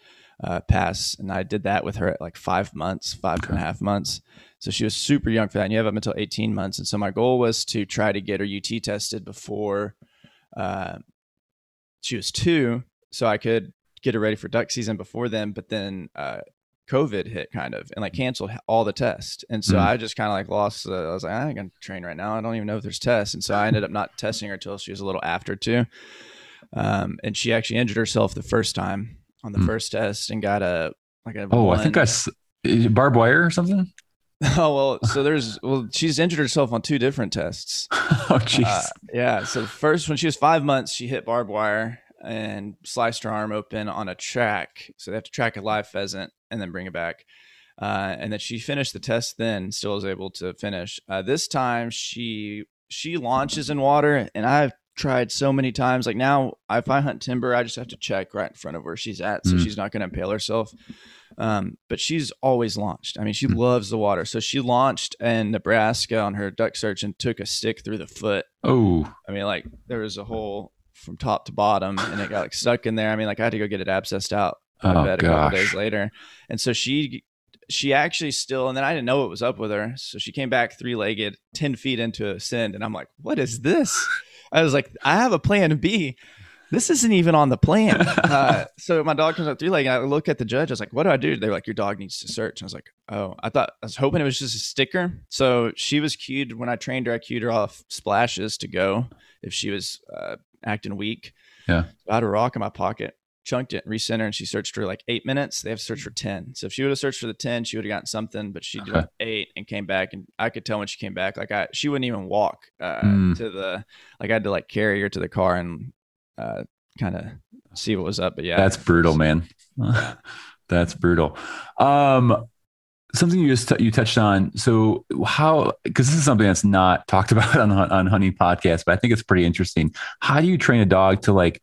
pass. And I did that with her at like 5 months, and a half months. So she was super young for that, and you have up until 18 months. And so my goal was to try to get her UT tested before she was 2, so I could get her ready for duck season before then. But then COVID hit kind of, and like canceled all the tests. And so I just kind of like lost, I was like, I ain't going to train right now. I don't even know if there's tests. And so I ended up not testing her until she was a little after 2. And she actually injured herself the first time on the first test, and got a one. I think barbed wire or something. Oh, well, so she's injured herself on 2 different tests. Oh, jeez. Yeah. So first, when she was 5 months, she hit barbed wire and sliced her arm open on a track. So they have to track a live pheasant and then bring it back. And then she finished the test then, still was able to finish. This time, she launches in water, and I've tried so many times. Like now, if I hunt timber, I just have to check right in front of where she's at, so she's not going to impale herself. But she's always launched. I mean, she loves the water. So she launched in Nebraska on her duck search and took a stick through the foot. Oh, I mean, like there was a hole from top to bottom, and it got like stuck in there. I mean, like I had to go get it abscessed out a couple days later. And so she actually still, and then I didn't know what was up with her. So she came back 3-legged, 10 feet into a send. And I'm like, what is this? I was like, I have a plan B. this isn't even on the plan. So my dog comes up three-legged. I look at the judge. I was like, what do I do? They're like, your dog needs to search. And I was like, oh, I was hoping it was just a sticker. So she was cued. When I trained her, I cued her off splashes to go if she was acting weak. Yeah. So I had a rock in my pocket, chunked it, resent her, and she searched for like 8 minutes. They have to search for 10. So if she would have searched for the 10, she would have gotten something, but she did like 8 and came back, and I could tell when she came back, like she wouldn't even walk to the, like I had to like carry her to the car and kind of see what was up. But yeah, that's brutal, man. That's brutal. Something you touched on. So how, because this is something that's not talked about on hunting podcasts, but I think it's pretty interesting. How do you train a dog to like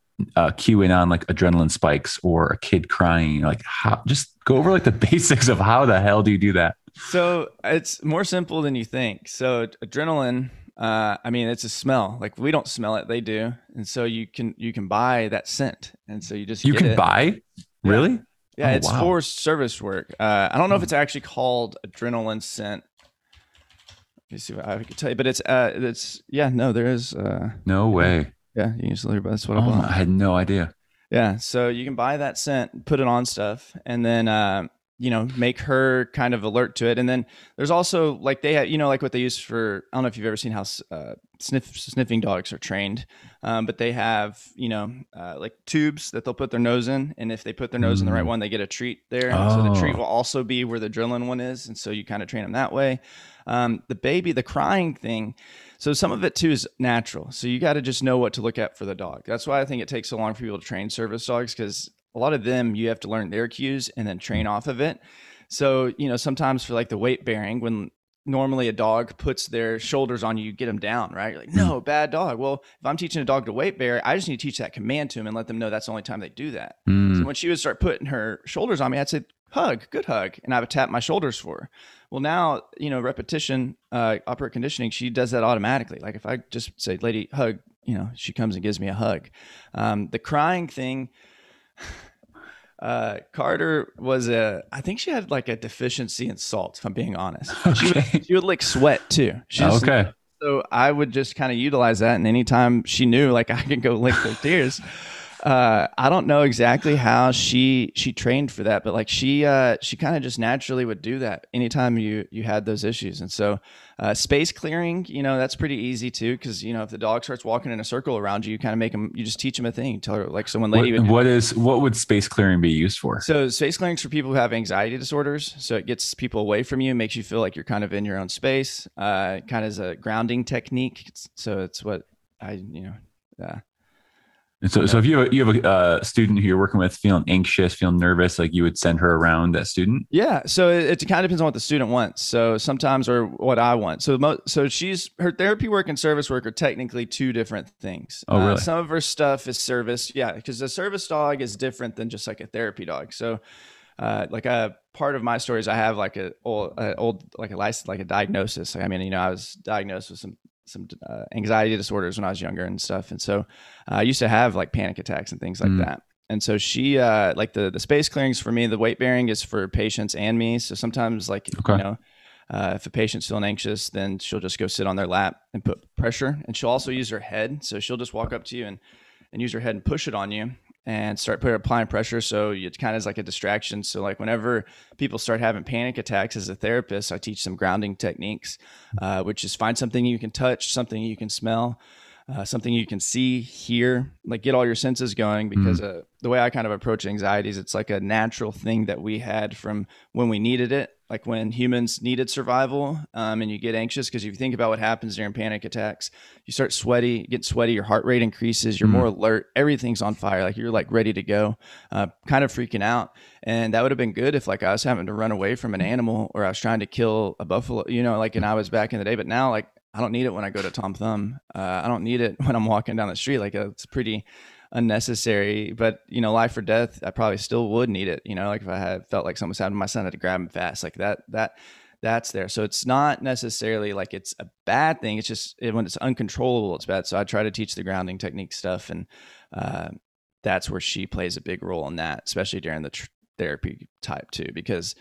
cue in on like adrenaline spikes or a kid crying? Like how, just go over like the basics of how the hell do you do that? So it's more simple than you think. So adrenaline, I mean, it's a smell. Like we don't smell it, they do. And so you can buy that scent. And so you can buy it. Really? Yeah. Yeah, it's Forest Service work. I don't know if it's actually called adrenaline scent. Let me see what I can tell you, but it's yeah, no, there is. No way. Yeah, you can just leave. That's what I bought. I had no idea. Yeah, so you can buy that scent, put it on stuff, and then make her kind of alert to it. And then there's also like they have, like what they use for. I don't know if you've ever seen how sniffing dogs are trained, but they have like tubes that they'll put their nose in, and if they put their nose in the right one, they get a treat there. So the treat will also be where the adrenaline one is, and so you kind of train them that way. The crying thing. So some of it too is natural. So you got to just know what to look at for the dog. That's why I think it takes so long for people to train service dogs, because a lot of them, you have to learn their cues and then train off of it. So, sometimes for like the weight bearing, when normally a dog puts their shoulders on you get them down, right? You're like, no, bad dog. Well, if I'm teaching a dog to weight bear, I just need to teach that command to him and let them know that's the only time they do that. So when she would start putting her shoulders on me, I'd say, hug, good hug. And I would tap my shoulders for her. Well, now, repetition, operant conditioning, she does that automatically. Like if I just say, lady, hug, she comes and gives me a hug. The crying thing, Carter was I think she had like a deficiency in salt, if I'm being honest. Okay. She would like sweat too. So I would just kind of utilize that. And anytime she knew like I could go lick their tears, I don't know exactly how she trained for that, but like she kind of just naturally would do that anytime you had those issues. And so, space clearing, that's pretty easy too. Cause if the dog starts walking in a circle around you, you kind of you just teach them a thing. You tell her like someone lady what would space clearing be used for? So space clearing is for people who have anxiety disorders. So it gets people away from you, makes you feel like you're kind of in your own space, kind of as a grounding technique. So it's what So if you have a student who you're working with feeling anxious, feeling nervous, like you would send her around that student? Yeah. So it kind of depends on what the student wants. So sometimes, or what I want. So her therapy work and service work are technically two different things. Oh, really? Some of her stuff is service. Yeah. Because a service dog is different than just like a therapy dog. So like a part of my story is I have like a diagnosis. I mean, I was diagnosed with some anxiety disorders when I was younger and stuff. And so I used to have like panic attacks and things like that. And so she, like the space clearings for me, the weight bearing is for patients and me. So sometimes if a patient's feeling anxious, then she'll just go sit on their lap and put pressure, and she'll also use her head. So she'll just walk up to you and use her head and push it on you and start applying pressure. So it's kind of like a distraction. So like whenever people start having panic attacks, as a therapist, I teach some grounding techniques, which is find something you can touch, something you can smell, something you can see, hear, like get all your senses going, because the way I kind of approach anxiety is it's like a natural thing that we had from when we needed it, like when humans needed survival, and you get anxious because if you think about what happens during panic attacks, you start sweaty, your heart rate increases, you're more alert, everything's on fire, like you're like ready to go, kind of freaking out. And that would have been good if like I was having to run away from an animal, or I was trying to kill a buffalo, and I was back in the day. But now, like, I don't need it when I go to Tom Thumb. I don't need it when I'm walking down the street. Like it's pretty unnecessary, but life or death, I probably still would need it. Like if I had felt like something was happening to my son, I had to grab him fast, like that's there. So it's not necessarily like it's a bad thing. It's just when it's uncontrollable, it's bad. So I try to teach the grounding technique stuff. And, that's where she plays a big role in that, especially during the therapy type too, because,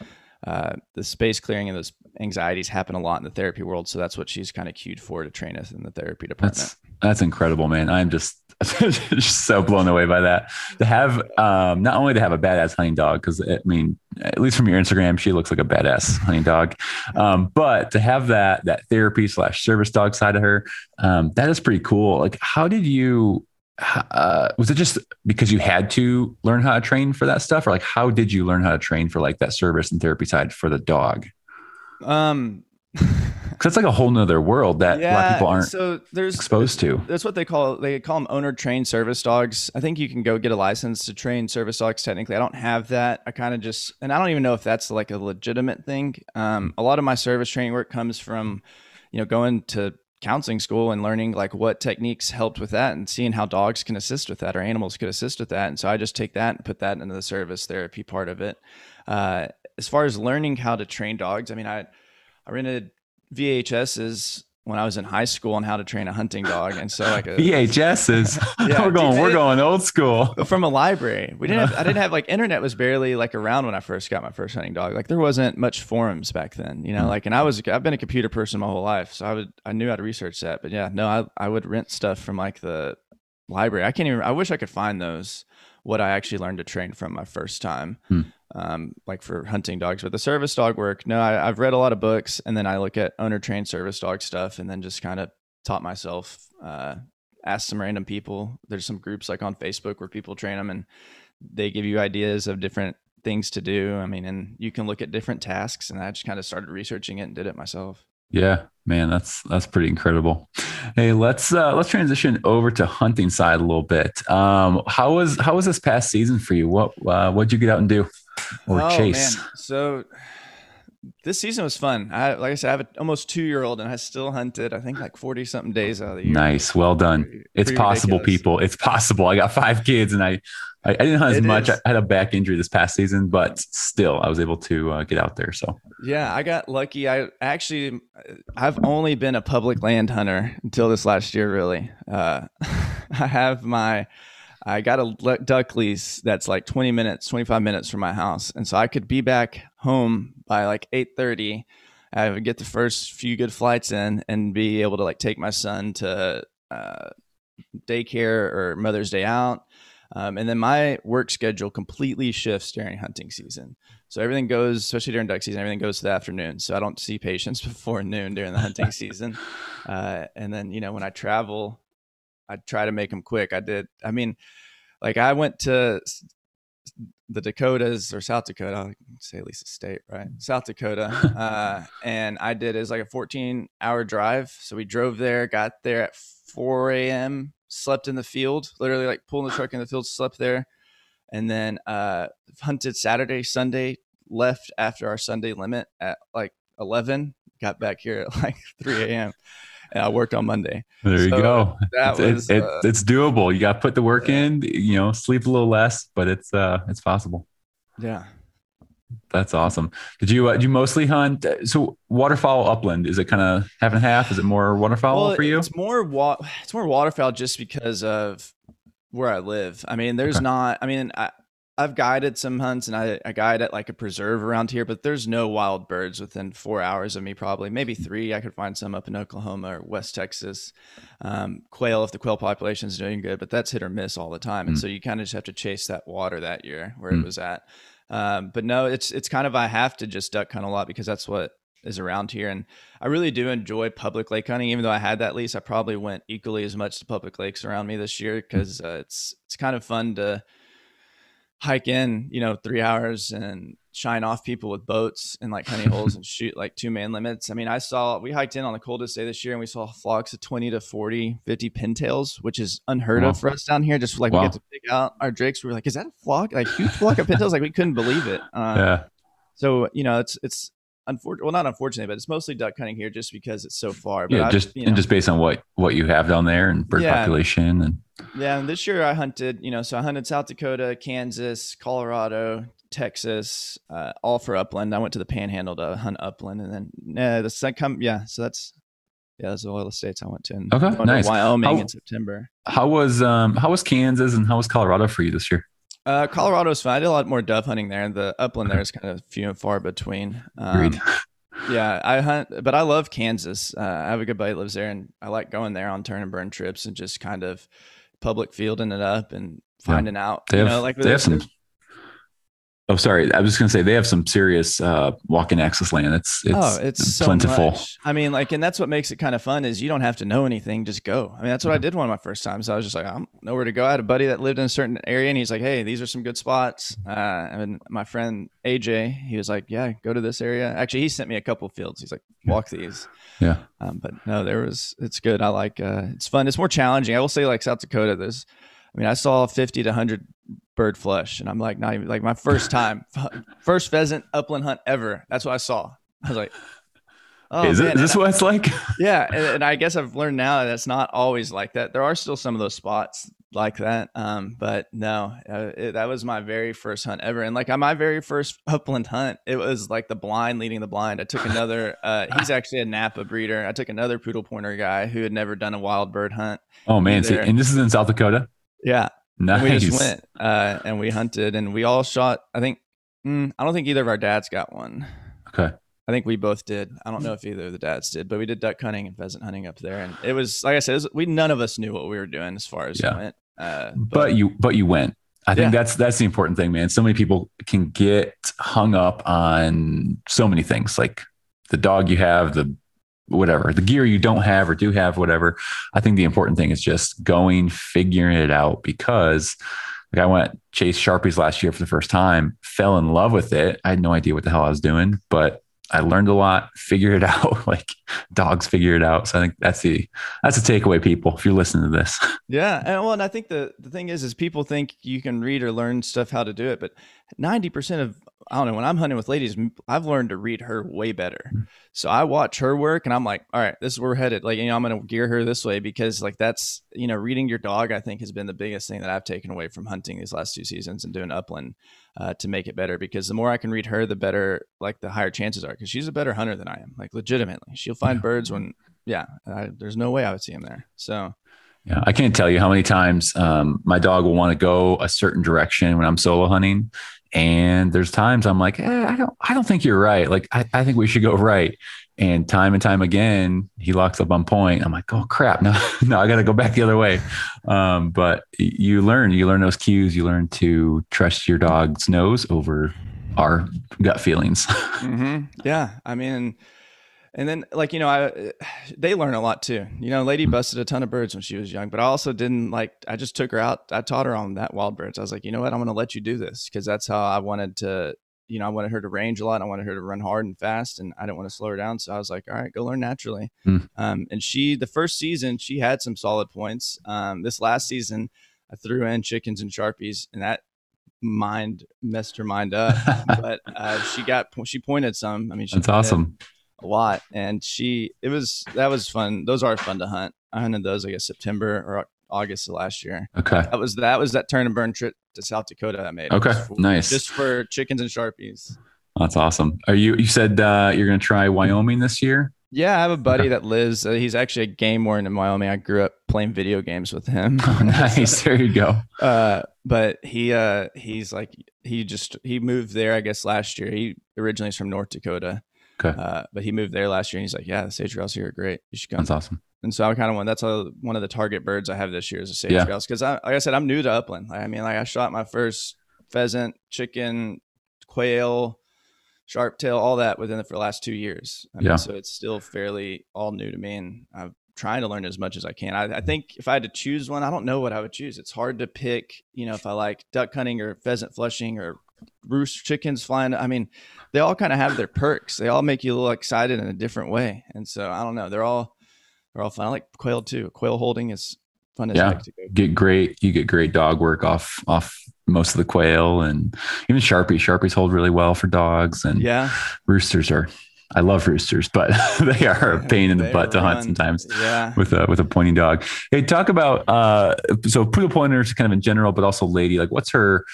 the space clearing and those anxieties happen a lot in the therapy world. So that's what she's kind of cued for to train us in the therapy department. That's incredible, man. I'm just Just so blown away by that. To have not only to have a badass hunting dog, because I mean, at least from your Instagram, she looks like a badass hunting dog. But to have that therapy / service dog side of her, that is pretty cool. Like, how did you? Was it just because you had to learn how to train for that stuff, or like how did you learn how to train for like that service and therapy side for the dog? Because it's like a whole nother world that a lot of people aren't exposed to. That's what they call them owner trained service dogs. I think you can go get a license to train service dogs. Technically, I don't have that. I kind of just, and I don't even know if that's like a legitimate thing. A lot of my service training work comes from, you know, going to counseling school and learning like what techniques helped with that and seeing how dogs can assist with that or animals could assist with that. And so I just take that and put that into the service therapy part of it. As far as learning how to train dogs, I mean, I rented VHSs when I was in high school on how to train a hunting dog. And so like VHSs, yeah, we're going old school from a library. I didn't have like internet was barely like around when I first got my first hunting dog. Like there wasn't much forums back then, you know, like, and I've been a computer person my whole life. So I knew how to research that, but yeah, no, I would rent stuff from like the library. I wish I could find those, what I actually learned to train from my first time. Like for hunting dogs, but the service dog work. No, I've read a lot of books and then I look at owner trained service dog stuff and then just kind of taught myself, asked some random people. There's some groups like on Facebook where people train them and they give you ideas of different things to do. I mean, and you can look at different tasks and I just kind of started researching it and did it myself. Yeah, man, that's pretty incredible. Hey, let's transition over to hunting side a little bit. How was this past season for you? What'd you get out and do? Chase. Man. So this season was fun. Like I said, I have an almost 2-year-old and I still hunted, I think like 40 something days out of the year. Nice. Well done. It's possible, ridiculous. People. It's possible. I got 5 kids and I didn't hunt as much. I had a back injury this past season, but still I was able to get out there. So yeah, I got lucky. I've only been a public land hunter until this last year, really. I got a duck lease that's like 25 minutes from my house. And so I could be back home by like 8:30. I would get the first few good flights in and be able to like take my son to daycare or Mother's Day out. And then my work schedule completely shifts during hunting season. So everything goes, especially during duck season, everything goes to the afternoon. So I don't see patients before noon during the hunting season. And then, you know, when I travel, I try to make them quick. I went to the Dakotas or South Dakota, I'll say at least a state, right? South Dakota. And I did is like a 14-hour drive. So we drove there, got there at 4 a.m., slept in the field, literally like pulling the truck in the field, slept there. And then hunted Saturday, Sunday, left after our Sunday limit at like 11, got back here at like 3 a.m. And I worked on Monday. There you go. It's doable. You got to put the work in, you know, sleep a little less, but it's possible. Yeah. That's awesome. Did you mostly hunt? So waterfowl, upland, is it kind of half and half? Is it more waterfowl for you? It's more waterfowl just because of where I live. I mean, I've guided some hunts and I guide at like a preserve around here, but there's no wild birds within 4 hours of me, probably maybe 3. I could find some up in Oklahoma or West Texas. Quail, if the quail population is doing good, but that's hit or miss all the time. And so you kind of just have to chase that water that year where it was at. But no, it's kind of, I have to just duck hunt a lot because that's what is around here. And I really do enjoy public lake hunting. Even though I had that lease, I probably went equally as much to public lakes around me this year because it's kind of fun to hike in, you know, 3 hours and shine off people with boats and like honey holes and shoot like 2-man limits. I mean, we hiked in on the coldest day this year and we saw flocks of 20 to 40, 50 pintails, which is unheard of for us down here. Just like we get to pick out our drakes. We were like, is that a flock? Like huge flock of pintails? Like we couldn't believe it. So, you know, it's unfortunate. Well, not unfortunately, but it's mostly duck hunting here just because it's so far. But just based on what you have down there and bird population and. Yeah. And this year I hunted, you know, so I hunted South Dakota, Kansas, Colorado, Texas, all for upland. I went to the Panhandle to hunt upland and then the second. Yeah. So that's all the states I went to. And okay. Nice. Wyoming in September. How was Kansas and how was Colorado for you this year? Colorado's fun. I did a lot more dove hunting there. The upland there is kind of few and far between. Agreed. Yeah, I hunt, but I love Kansas. I have a good buddy that lives there and I like going there on turn and burn trips and just kind of public fielding it up and finding out. They have, you know, like they have some. Oh, sorry. I was just going to say they have some serious walk-in access land. It's plentiful. So I mean, like, and that's what makes it kind of fun is you don't have to know anything. Just go. I mean, that's what I did one of my first times. I was just like, I don't know where to go. I had a buddy that lived in a certain area and he's like, hey, these are some good spots. And my friend AJ, he was like, yeah, go to this area. Actually, he sent me a couple fields. He's like, walk these. Yeah. But no, it's good. I like, it's fun. It's more challenging. I will say like South Dakota, I saw 50 to 100 bird flush, and I'm like, not even like my first time, first pheasant upland hunt ever. That's what I saw. I was like, oh, what it's like? Yeah. And I guess I've learned now that it's not always like that. There are still some of those spots like that. But no, that was my very first hunt ever. And like on my very first upland hunt, it was like the blind leading the blind. I took another, he's actually a Napa breeder. I took another Pudelpointer guy who had never done a wild bird hunt. Oh man. See, and this is in South Dakota. Yeah. Nice. We just went and we hunted and we all shot. I think, I don't think either of our dads got one. Okay. I think we both did. I don't know if either of the dads did, but we did duck hunting and pheasant hunting up there. And it was, like I said, none of us knew what we were doing as far as went. But you went. I think that's the important thing, man. So many people can get hung up on so many things, like the dog you have, the gear you don't have or do have, whatever. I think the important thing is just going, figuring it out, because like I went chase Sharpies last year for the first time, fell in love with it. I had no idea what the hell I was doing, but I learned a lot, figured it out, like dogs figure it out. So I think that's the takeaway, people, if you're listening to this. Yeah. And I think the thing is people think you can read or learn stuff, how to do it, but 90% of, I don't know, when I'm hunting with ladies, I've learned to read her way better. So I watch her work and I'm like, all right, this is where we're headed. Like, you know, I'm going to gear her this way because like, that's, you know, reading your dog, I think has been the biggest thing that I've taken away from hunting these last two seasons and doing upland to make it better, because the more I can read her, the better, like the higher chances are, because she's a better hunter than I am. Like legitimately, she'll find birds when, there's no way I would see them there. So yeah, I can't tell you how many times my dog will want to go a certain direction when I'm solo hunting. And there's times I'm like, I don't think you're right. Like, I think we should go right. And time again, he locks up on point. I'm like, oh crap. No, I got to go back the other way. But you learn those cues. You learn to trust your dog's nose over our gut feelings. Mm-hmm. Yeah. I mean, and then like, you know, they learn a lot too, you know. Lady busted a ton of birds when she was young, but I also didn't like, I just took her out. I taught her on that wild birds. I was like, you know what? I'm going to let you do this. Cause that's how I wanted to, you know, I wanted her to range a lot. I wanted her to run hard and fast and I didn't want to slow her down. So I was like, all right, go learn naturally. And the first season she had some solid points. This last season I threw in chickens and Sharpies and that messed her mind up, but she pointed some. I mean, that's awesome. A lot. And that was fun. Those are fun to hunt. I hunted those, I guess, September or August of last year. Okay. That was that turn and burn trip to South Dakota I made. Okay. Nice. Just for chickens and Sharpies. That's awesome. You said you're going to try Wyoming this year? Yeah. I have a buddy that lives, he's actually a game warden in Wyoming. I grew up playing video games with him. Oh, nice. There you go. But he's like, he moved there, I guess, last year. He originally is from North Dakota. Okay. But he moved there last year and he's like, yeah, the sage grouse here are great. You should come. That's awesome. And so I kind of that's one of the target birds I have this year is a sage grouse. Cause like I said, I'm new to upland. I mean, like I shot my first pheasant, chicken, quail, sharp tail, all that within the last 2 years. I mean, so it's still fairly all new to me and I'm trying to learn as much as I can. I think if I had to choose one, I don't know what I would choose. It's hard to pick, you know, if I like duck hunting or pheasant flushing or roost chickens flying. I mean, they all kind of have their perks. They all make you a little excited in a different way. And so I don't know. They're all fun. I like quail too. Quail holding is fun as heck to go. You get great dog work off most of the quail and even Sharpies hold really well for dogs. And roosters I love roosters, but they are a pain in the butt to hunt sometimes with a pointing dog. Hey, talk about, so Pudelpointers kind of in general, but also Lady, like what's her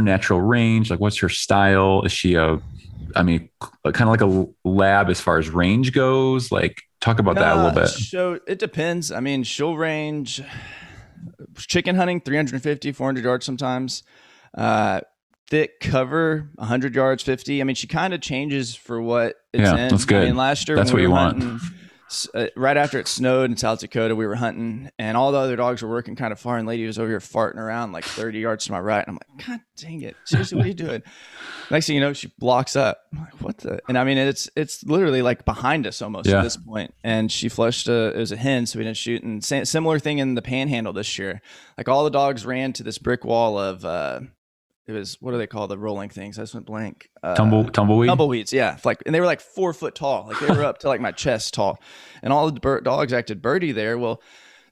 natural range? Like what's her style? Is she kind of like a lab as far as range goes? Like talk about that a little bit. So it depends. I mean, she'll range chicken hunting, 350, 400 yards sometimes, thick cover, 100 yards, 50. I mean, she kind of changes for what it's in. That's good. I mean, last year, that's what you want. right after it snowed in South Dakota, we were hunting, and all the other dogs were working kind of far, and Lady was over here farting around like 30 yards to my right. And I'm like, God dang it. Seriously, what are you doing? Next thing you know, she blocks up. I'm like, what the? And I mean, it's literally like behind us almost at this point. And she flushed it was a hen, so we didn't shoot. And similar thing in the Panhandle this year. Like all the dogs ran to this brick wall of, it was, what do they call the rolling things? I just went blank. Tumbleweeds. Yeah. Like, and they were like 4 foot tall. Like they were up to like my chest tall, and all the dogs acted birdie there. Well,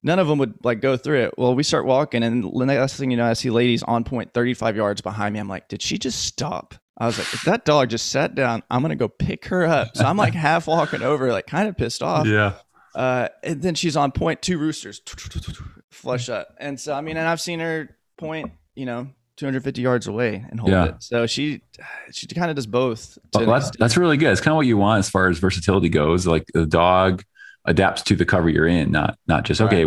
none of them would like go through it. Well, we start walking, and the next thing you know, I see Lady's on point 35 yards behind me. I'm like, did she just stop? I was like, if that dog just sat down, I'm going to go pick her up. So I'm like half walking over, like kind of pissed off. Yeah. And then she's on point, two roosters flush up. And so, I mean, and I've seen her point, you know, 250 yards away and hold it. So she kind of does both. That's really good. It's kind of what you want as far as versatility goes. Like the dog adapts to the cover you're in, not just, okay,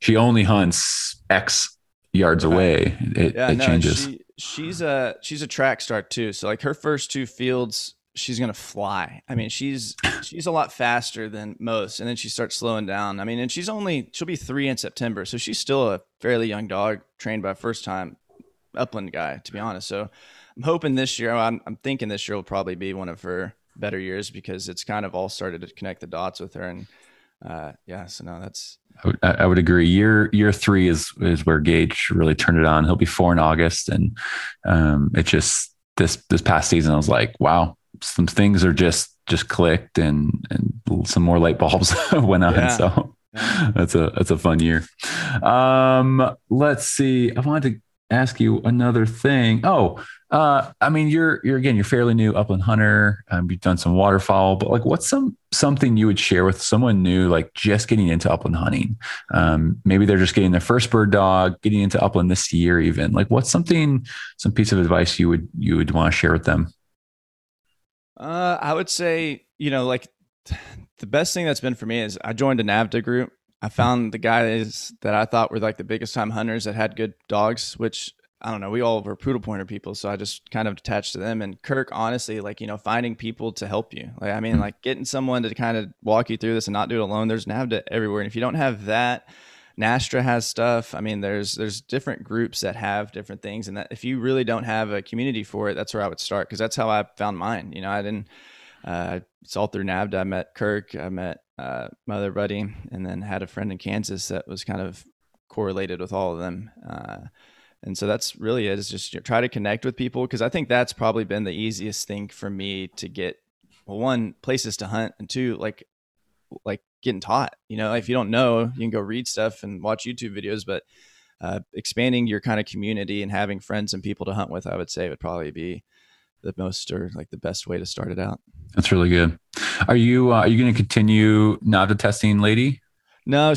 she only hunts X yards away. It changes. She's a track star too. So like her first two fields, she's going to fly. I mean, she's a lot faster than most. And then she starts slowing down. I mean, and she'll be 3 in September. So she's still a fairly young dog trained by first time Upland guy, to be honest. So I'm hoping this year, I'm thinking this year will probably be one of her better years, because it's kind of all started to connect the dots with her. And so now that's, I would agree. Year 3 is where Gage really turned it on. He'll be 4 in August. And it just, this past season, I was like, wow, some things are just clicked, and some more light bulbs went on. So that's a fun year. Let's see. I wanted to ask you another thing. I mean, you're fairly new Upland hunter. You've done some waterfowl, but like, what's something you would share with someone new, like just getting into Upland hunting? Maybe they're just getting their first bird dog, getting into Upland this year, even. Like, what's some piece of advice you would want to share with them? I would say, you know, like the best thing that's been for me is I joined a NAVHDA group. I found the guys that I thought were like the biggest time hunters that had good dogs, which I don't know, we all were Pudelpointer people. So I just kind of attached to them. And Kirk, honestly, like, you know, finding people to help you. Like, I mean, like getting someone to kind of walk you through this and not do it alone. There's NAVHDA everywhere. And if you don't have that, NASHDA has stuff. I mean, there's different groups that have different things. And that if you really don't have a community for it, that's where I would start. 'Cause that's how I found mine. You know, I didn't, it's all through NAVHDA. I met Kirk, I met my other buddy, and then had a friend in Kansas that was kind of correlated with all of them. And so that's really it, is just try to connect with people. 'Cause I think that's probably been the easiest thing for me to get, well, one, places to hunt, and two, like getting taught, you know, if you don't know, you can go read stuff and watch YouTube videos, but expanding your kind of community and having friends and people to hunt with, I would say would probably be the most, or like the best way to start it out. That's really good. Are you going to continue NAVHDA testing, Lady? No,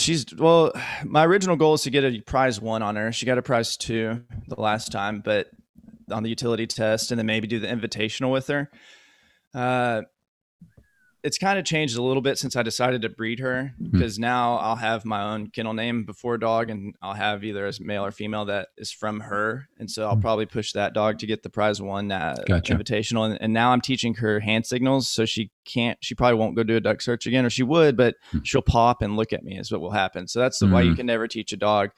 my original goal is to get a prize 1 on her. She got a prize 2 the last time, but on the utility test, and then maybe do the invitational with her. It's kind of changed a little bit since I decided to breed her, because now I'll have my own kennel name before dog, and I'll have either a male or female that is from her. And so I'll probably push that dog to get the prize 1 invitational. And now I'm teaching her hand signals. So she probably won't go do a duck search again, or she would, but she'll pop and look at me is what will happen. So that's the why you can never teach a dog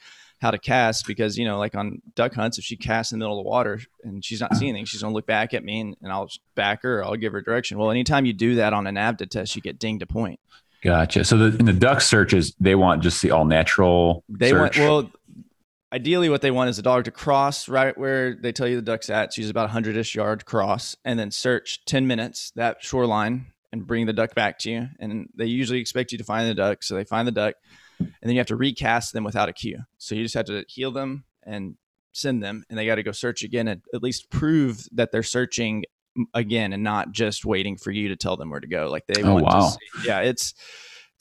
how to cast, because, you know, like on duck hunts, if she casts in the middle of the water and she's not seeing anything, she's going to look back at me, and I'll back her, or I'll give her direction. Well, anytime you do that on an NAVHDA test, you get dinged a point. Gotcha. So in the duck searches, they want just the all natural search. Ideally what they want is the dog to cross right where they tell you the duck's at. She's about 100-ish yard cross, and then search 10 minutes, that shoreline, and bring the duck back to you. And they usually expect you to find the duck. So they find the duck. And then you have to recast them without a cue. So you just have to heal them and send them, and they got to go search again and at least prove that they're searching again and not just waiting for you to tell them where to go. Like they want to see. Yeah, it's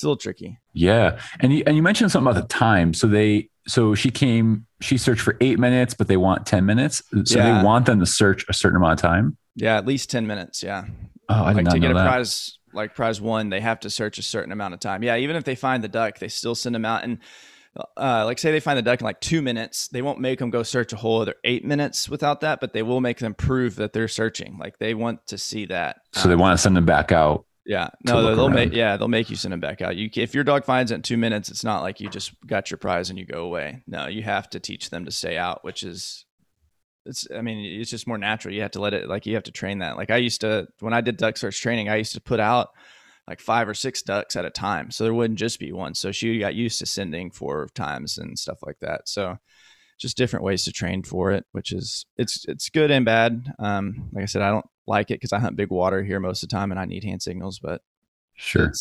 a little tricky. Yeah. And you mentioned something about the time. So she searched for 8 minutes, but they want 10 minutes. So they want them to search a certain amount of time. Yeah. At least 10 minutes. Yeah. Oh, I did not know that. Like to get a prize, like prize 1, they have to search a certain amount of time. Yeah. Even if they find the duck, they still send them out. And like say they find the duck in like 2 minutes, they won't make them go search a whole other 8 minutes without that, but they will make them prove that they're searching. Like they want to see that. So they want to send them back out. Yeah, no, they'll make you send them back out. If your dog finds it in 2 minutes, it's not like you just got your prize and you go away. No, you have to teach them to stay out, which is, it's just more natural. You have to let it, like you have to train that. Like I used to, when I did duck search training, I used to put out like 5 or 6 ducks at a time, so there wouldn't just be one. So she got used to sending 4 times and stuff like that. So just different ways to train for it, which is it's good and bad. Like I said, I don't like it because I hunt big water here most of the time and I need hand signals, but sure,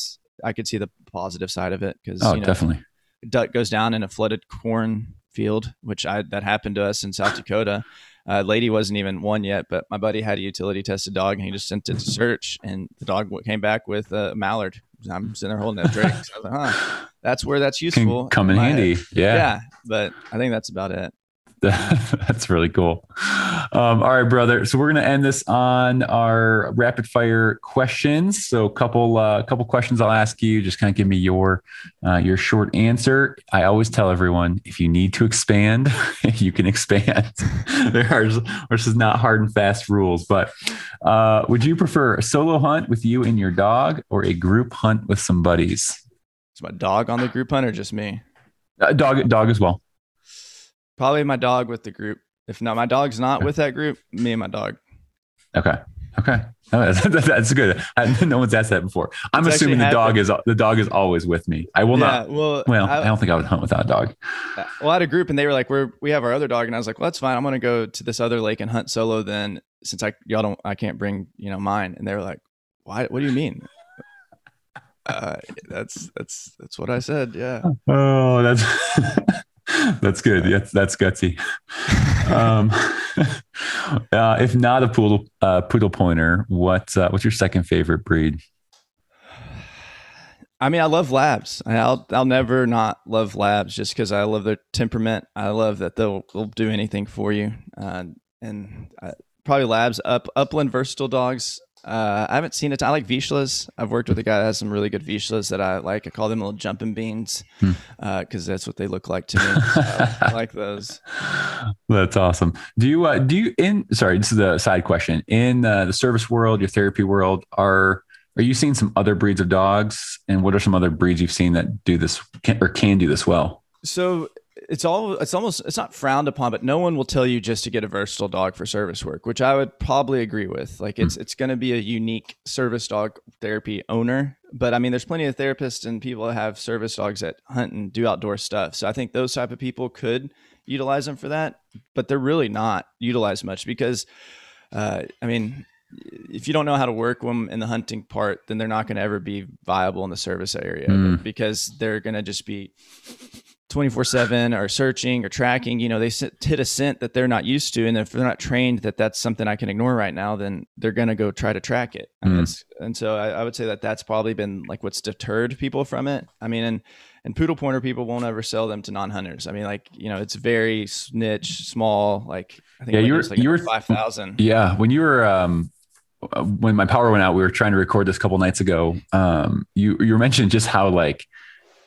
I could see the positive side of it because definitely duck goes down in a flooded corn field, which that happened to us in South Dakota. Lady wasn't even one yet, but my buddy had a utility tested dog and he just sent it to search and the dog came back with a mallard. I'm sitting there holding that drink. So I was like, that's where that's useful. Can come in handy. Yeah. But I think that's about it. That's really cool. All right, brother. So we're going to end this on our rapid fire questions. So a couple questions I'll ask you, just kind of give me your short answer. I always tell everyone, if you need to expand, you can expand. This is not hard and fast rules, but, would you prefer a solo hunt with you and your dog or a group hunt with some buddies? Is my dog on the group hunt or just me? Dog as well. Probably my dog with the group. If not, my dog's not with that group, me and my dog. Okay. Oh, that's good. No one's asked that before. I'm assuming the dog is always with me. I will not. Well, I don't think I would hunt without a dog. Well, I had a group and they were like, we have our other dog. And I was like, well, that's fine. I'm going to go to this other lake and hunt solo then, since I can't bring, mine. And they were like, why, what do you mean? That's what I said. Yeah. Oh, that's... That's good. That's gutsy. If not a poodle pointer, what's your second favorite breed? I mean, I love labs. I'll never not love labs just because I love their temperament. I love that they'll do anything for you. And probably labs. Upland versatile dogs. I haven't seen it. I like Vizslas. I've worked with a guy that has some really good Vizslas that I like. I call them little jumping beans because that's what they look like to me. So I like those. That's awesome. Sorry, this is a side question. In the service world, your therapy world, are you seeing some other breeds of dogs? And what are some other breeds you've seen that do this can do this well? So it's not frowned upon, but no one will tell you just to get a versatile dog for service work, which I would probably agree with. Like it's going to be a unique service dog therapy owner, but I mean, there's plenty of therapists and people that have service dogs that hunt and do outdoor stuff. So I think those type of people could utilize them for that, but they're really not utilized much because, if you don't know how to work them in the hunting part, then they're not going to ever be viable in the service area because they're going to just be 24/7 or searching or tracking. They hit a scent that they're not used to. And if they're not trained that that's something I can ignore right now, then they're going to go try to track it. And so I would say that that's probably been like what's deterred people from it. I mean, and poodle pointer people won't ever sell them to non-hunters. I mean, it's very niche, small, you were 5,000. Yeah. When you were, when my power went out, we were trying to record this a couple nights ago. You were mentioning just how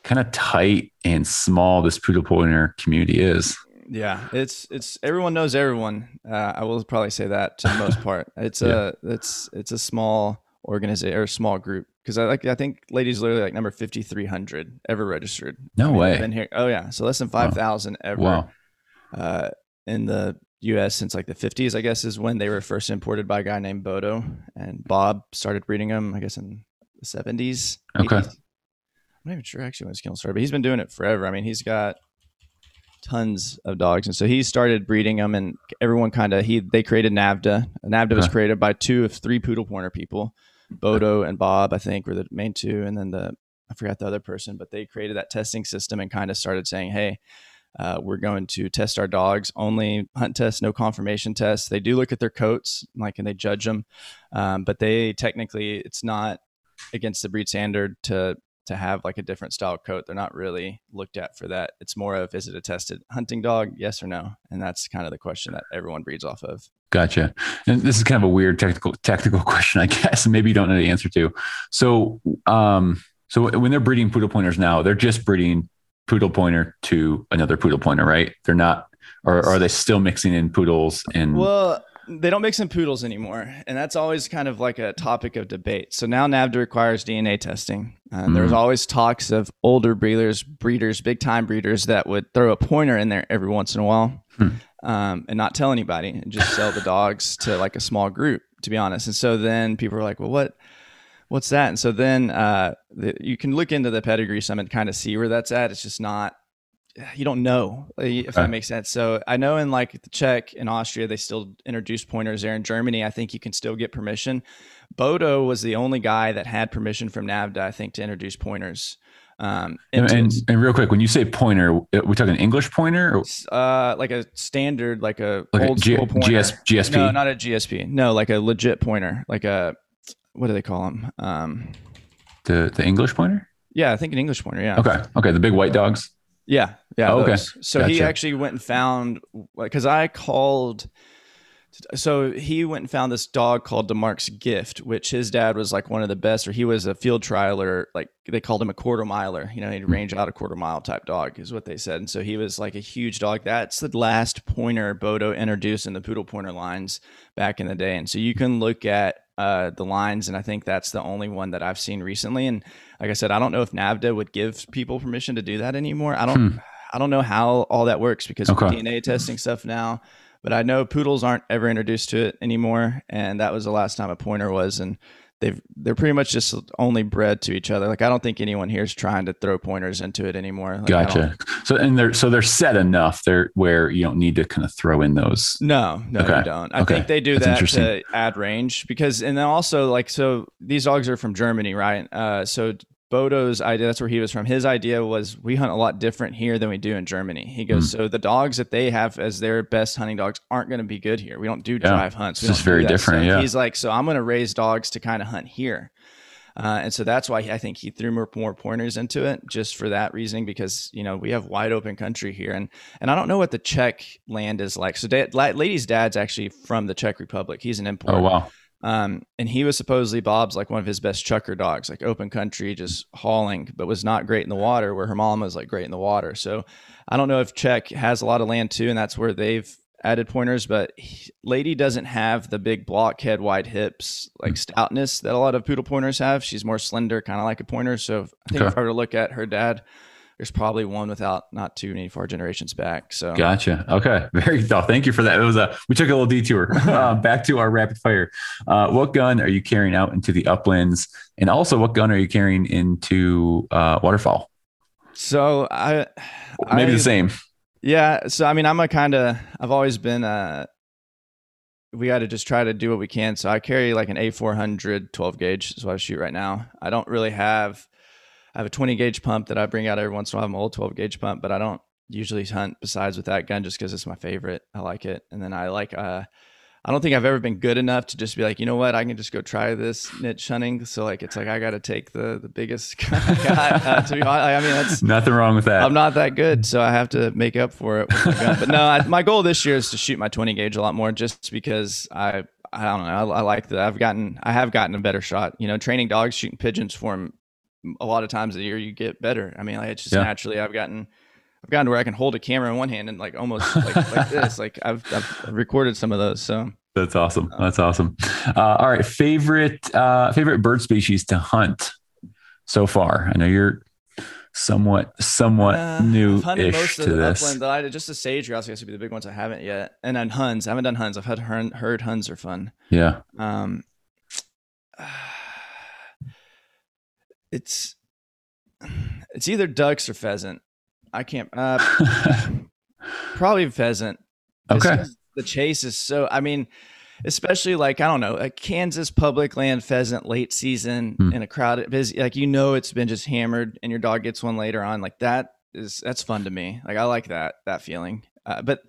kind of tight and small this poodle pointer community is. Yeah, it's everyone knows everyone. I will probably say that to the most part. It's it's a small organization or small group because I think Lady's literally number 5,300 ever registered. No way. Been here. Oh yeah, so less than 5,000 ever. Wow. In the U.S. since the 50s, I guess, is when they were first imported by a guy named Bodo, and Bob started breeding them, I guess, in the 70s. Okay. 80s. I'm not even sure actually when his kennel started, but he's been doing it forever. I mean, he's got tons of dogs. And so he started breeding them and everyone they created NAVHDA. NAVHDA was created by 2 of 3 poodle pointer people. Bodo and Bob, I think, were the main 2. And then I forgot the other person, but they created that testing system and started saying, hey, we're going to test our dogs, only hunt tests, no confirmation tests. They do look at their coats and they judge them. But they technically, it's not against the breed standard to have a different style coat. They're not really looked at for that. It's more of, is it a tested hunting dog? Yes or no? And that's kind of the question that everyone breeds off of. Gotcha. And this is kind of a weird technical question, I guess. Maybe you don't know the answer to. So when they're breeding poodle pointers now, they're just breeding poodle pointer to another poodle pointer, right? They're not, or are they still mixing in poodles and... Well, they don't mix in poodles anymore, and that's always kind of like a topic of debate. So now NAVHDA requires DNA testing. There's always talks of older breeders, big time breeders that would throw a pointer in there every once in a while, and not tell anybody and just sell the dogs to like a small group, to be honest. And so then people are like, well, what's that? And so then you can look into the pedigree some and kind of see where that's at. It's just not, you don't know, if that makes sense. So I know in like the Czech and Austria, they still introduce pointers there. In Germany, I think you can still get permission. Bodo was the only guy that had permission from NAVHDA, I think, to introduce pointers. And real quick, when you say pointer, we're talking English pointer, or? Like a standard, like old school pointer. GSP? No, not a GSP. No, like a legit pointer. Like a, what do they call them? The English pointer? Yeah, I think an English pointer. Yeah. Okay. The big white dogs. Yeah. Oh, okay. So gotcha. He actually went and found, because I called. So he went and found this dog called DeMarc's Gift, which his dad was like one of the best, or he was a field trialer. Like they called him a quarter miler. You know, he'd range out a quarter mile type dog is what they said. And so he was like a huge dog. That's the last pointer Bodo introduced in the poodle pointer lines back in the day. And so you can look at the lines, and I think that's the only one that I've seen recently. And like I said, I don't know if NAVHDA would give people permission to do that anymore. I don't know how all that works because of DNA testing stuff now, but I know poodles aren't ever introduced to it anymore, and that was the last time a pointer was, and they're pretty much just only bred to each other. Like I don't think anyone here is trying to throw pointers into it anymore. Like, gotcha. So they're set enough there where you don't need to kind of throw in those. No, you don't. I think they do that's that to add range because, and then also like, so these dogs are from Germany, right? So Bodo's idea, that's where he was from. His idea was we hunt a lot different here than we do in Germany. He goes, so the dogs that they have as their best hunting dogs aren't going to be good here. We don't do drive hunts. It's very different. So he's like, so I'm going to raise dogs to kind of hunt here. And so that's why I think he threw more pointers into it just for that reasoning, because, you know, we have wide open country here. And I don't know what the Czech land is like. So Lady's dad's actually from the Czech Republic. He's an import. Oh, wow. And he was supposedly Bob's like one of his best chucker dogs, like open country, just hauling, but was not great in the water, where her mom was like great in the water. So I don't know if Czech has a lot of land too, and that's where they've added pointers, but Lady doesn't have the big blockhead wide hips, like stoutness that a lot of poodle pointers have. She's more slender, kind of like a pointer. So I think if I were to look at her dad, there's probably one without not too many 4 generations back. So gotcha. Okay. Very thoughtful. Thank you for that. It was we took a little detour back to our rapid fire. What gun are you carrying out into the uplands? And also what gun are you carrying into waterfowl? So maybe the same. Yeah. So, I mean, I've always been, we got to just try to do what we can. So I carry like an A400 12 gauge is what I shoot right now. I don't really have, I have a 20 gauge pump that I bring out every once in a while. I have an old 12 gauge pump, but I don't usually hunt besides with that gun just because it's my favorite. I like it. And then I like, I don't think I've ever been good enough to just be like, you know what, I can just go try this niche hunting. So like, it's like, I got to take the biggest gun I got, to be honest. I mean, that's nothing wrong with that. I'm not that good. So I have to make up for it with the gun. But no, my goal this year is to shoot my 20 gauge a lot more just because I don't know. I like that. I have gotten a better shot, you know, training dogs, shooting pigeons for them. A lot of times a year you get better. I mean, like it's just naturally I've gotten to where I can hold a camera in one hand and like almost like this, like I've recorded some of those. So that's awesome. All right. Favorite bird species to hunt so far. I know you're somewhat new-ish to this. Upland, just the sage grouse, I guess would be the big ones I haven't yet. And then huns, I haven't done huns. I've heard huns are fun. Yeah. It's either ducks or pheasant. I can't, probably pheasant. Okay. The chase is so, I mean, especially like, I don't know, a Kansas public land pheasant late season in a crowded busy, like, you know, it's been just hammered and your dog gets one later on. Like that's fun to me. Like I like that feeling, but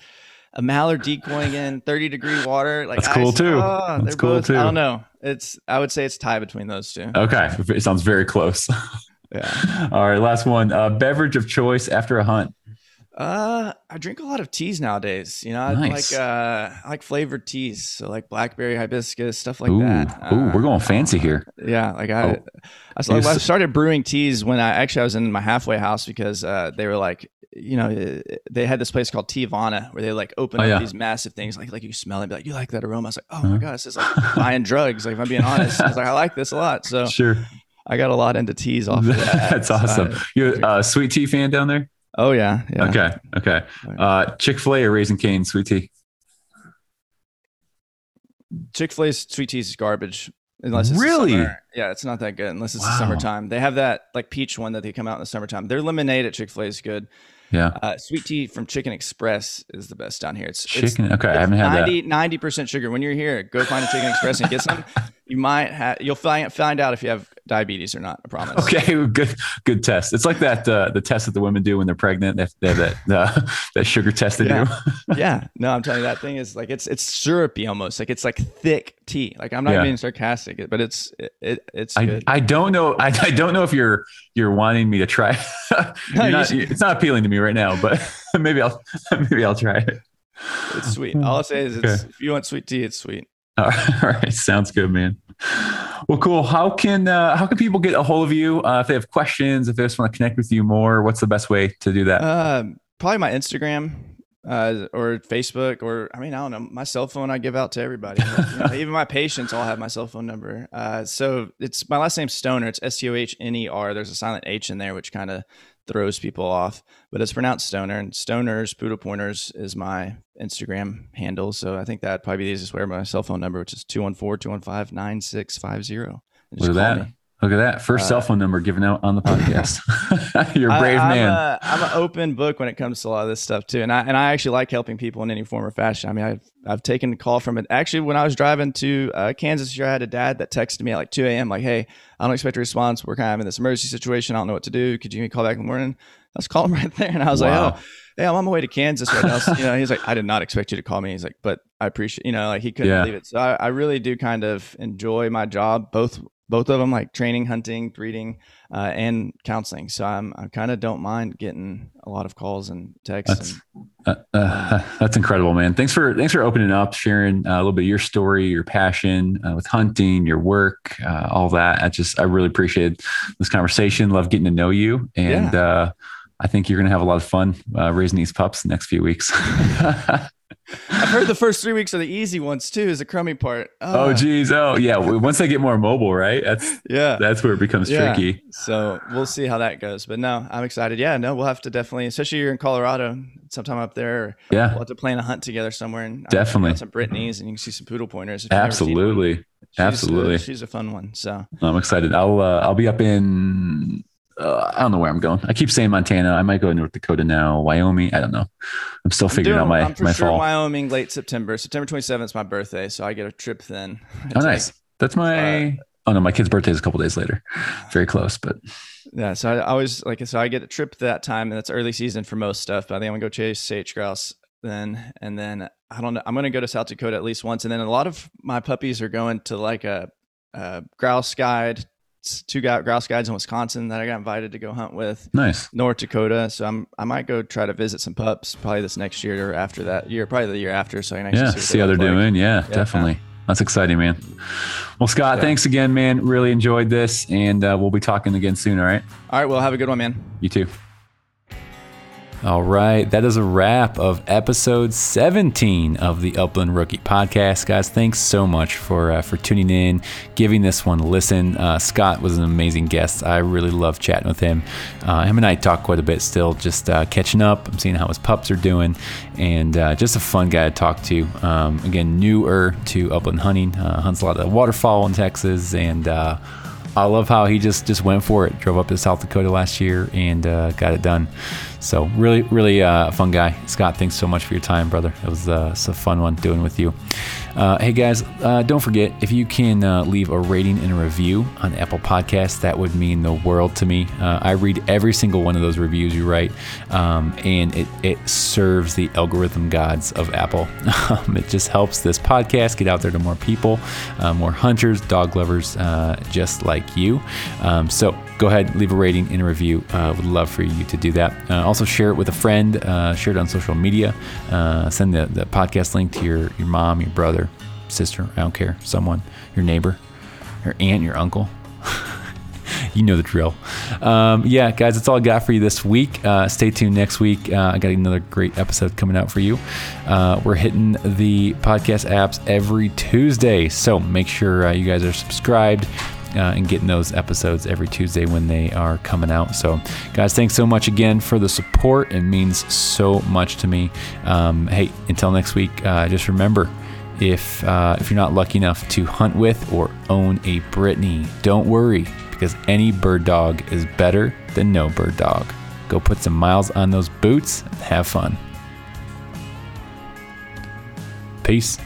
a mallard decoying in 30-degree water. Like that's cool too. That's cool too. I don't know. I would say it's a tie between those two. Okay. It sounds very close. Yeah. All right. Last one. Beverage of choice after a hunt. I drink a lot of teas nowadays, you know. Nice. I like flavored teas. So like blackberry, hibiscus, stuff like that. We're going fancy here. Yeah. Like I started brewing teas when I was in my halfway house because, they were like, you know, they had this place called Teavana where they like open up these massive things. Like you smell it and be like, you like that aroma. I was like, oh my God, this is like buying drugs. Like if I'm being honest, I was like, I like this a lot. So sure. I got a lot into teas off of that. That's awesome. You're a sweet tea fan down there? Oh yeah, yeah. Okay. Chick-fil-A or Raising Cane's sweet tea? Chick-fil-A's sweet tea is garbage. Unless it's really? Summer. Yeah, it's not that good unless it's the summertime. They have that like peach one that they come out in the summertime. Their lemonade at Chick-fil-A is good. Yeah. Sweet tea from Chicken Express is the best down here. I haven't had 90% sugar. When you're here, go find a Chicken Express and get some. You might you'll find out if you have diabetes or not, I promise. Okay, good test. It's like that the test that the women do when they're pregnant. They have that that sugar test they do. Yeah, no, I'm telling you, that thing is like it's syrupy almost. Like it's like thick tea. Like I'm not being sarcastic, but it's good. I don't know. I don't know if you're wanting me to try. It's not appealing to me right now, but maybe I'll try it. It's sweet. All I'll say is if you want sweet tea, it's sweet. All right. Sounds good, man. Well, cool. How can people get a hold of you if they have questions, if they just want to connect with you more? What's the best way to do that? Probably my Instagram or Facebook, or I don't know. My cell phone I give out to everybody. Even my patients all have my cell phone number. So it's my last name Stohner. It's S-T-O-H-N-E-R. There's a silent H in there, which kind of throws people off, but it's pronounced Stohner. And Stohners, Pudelpointers is my Instagram handle. So I think that'd probably be the easiest way. My cell phone number, which is 214-215-9650. Look at that. Look at that. First cell phone number given out on the podcast. You're a brave man. I'm an open book when it comes to a lot of this stuff too. And I actually like helping people in any form or fashion. I mean, I've taken a call from it. Actually, when I was driving to Kansas here, I had a dad that texted me at like 2 a.m. like, hey, I don't expect a response. We're kind of in this emergency situation. I don't know what to do. Could you give me a call back in the morning? I was calling right there. And I was like, oh, yeah, I'm on my way to Kansas right now. So, you know, he's like, I did not expect you to call me. He's like, but I appreciate, you know, like he couldn't believe it. So I really do kind of enjoy my job, both of them, like training, hunting, breeding, and counseling. So I kind of don't mind getting a lot of calls and texts. That's incredible, man. Thanks for opening up, sharing a little bit of your story, your passion with hunting, your work, all that. I really appreciate this conversation. Love getting to know you. And I think you're going to have a lot of fun raising these pups the next few weeks. I've heard the first 3 weeks are the easy ones too, is the crummy part. Oh geez. Oh yeah. Once they get more mobile, right? That's where it becomes tricky. So we'll see how that goes, but no, I'm excited. Yeah, no, we'll have to definitely, especially you're in Colorado sometime up there. Yeah. We'll have to plan a hunt together somewhere and definitely some Brittany's and you can see some Pudelpointers. Absolutely. Absolutely. She's a fun one. So I'm excited. I'll be up in, I don't know where I'm going. I keep saying Montana. I might go to North Dakota now, Wyoming. I don't know. I'm still figuring out my fall. Wyoming, late September. September 27th is my birthday, so I get a trip then. Oh, nice. That's my kid's birthday is a couple days later. Very close, but. Yeah, so I get a trip that time, and that's early season for most stuff, but I think I'm going to go chase sage grouse then, and then I don't know. I'm going to go to South Dakota at least once, and then a lot of my puppies are going to like a grouse guide. Two grouse guides in Wisconsin that I got invited to go hunt with. Nice. North Dakota. So I might go try to visit some pups probably this next year or after that year, probably the year after. So I can actually see how they're doing. Yeah, definitely. That's exciting, man. Well, Scott, thanks again, man. Really enjoyed this and we'll be talking again soon. All right. All right. Well, have a good one, man. You too. All right. That is a wrap of episode 17 of the Upland Rookie Podcast. Guys, thanks so much for tuning in, giving this one a listen. Scott was an amazing guest. I really love chatting with him. Him and I talk quite a bit still, just catching up. I'm seeing how his pups are doing and just a fun guy to talk to. Again, newer to upland hunting, hunts a lot of waterfowl in Texas and I love how he just went for it. Drove up to South Dakota last year and got it done. So really, really fun guy. Scott, thanks so much for your time, brother. It was a fun one doing with you. Hey guys, don't forget, if you can leave a rating and a review on Apple Podcasts, that would mean the world to me. I read every single one of those reviews you write, and it serves the algorithm gods of Apple. It just helps this podcast get out there to more people, more hunters, dog lovers, just like you. So go ahead, leave a rating and a review. Would love for you to do that. Also share it with a friend, share it on social media, send the podcast link to your mom, your brother, sister, I don't care, someone, your neighbor, your aunt, your uncle. You know the drill. Yeah, guys, that's all I got for you this week. Stay tuned next week. I got another great episode coming out for you. We're hitting the podcast apps every Tuesday, so make sure you guys are subscribed and getting those episodes every Tuesday when they are coming out. So, guys, thanks so much again for the support. It means so much to me. Hey, until next week, just remember, if you're not lucky enough to hunt with or own a Brittany, don't worry, because any bird dog is better than no bird dog. Go put some miles on those boots and have fun. Peace.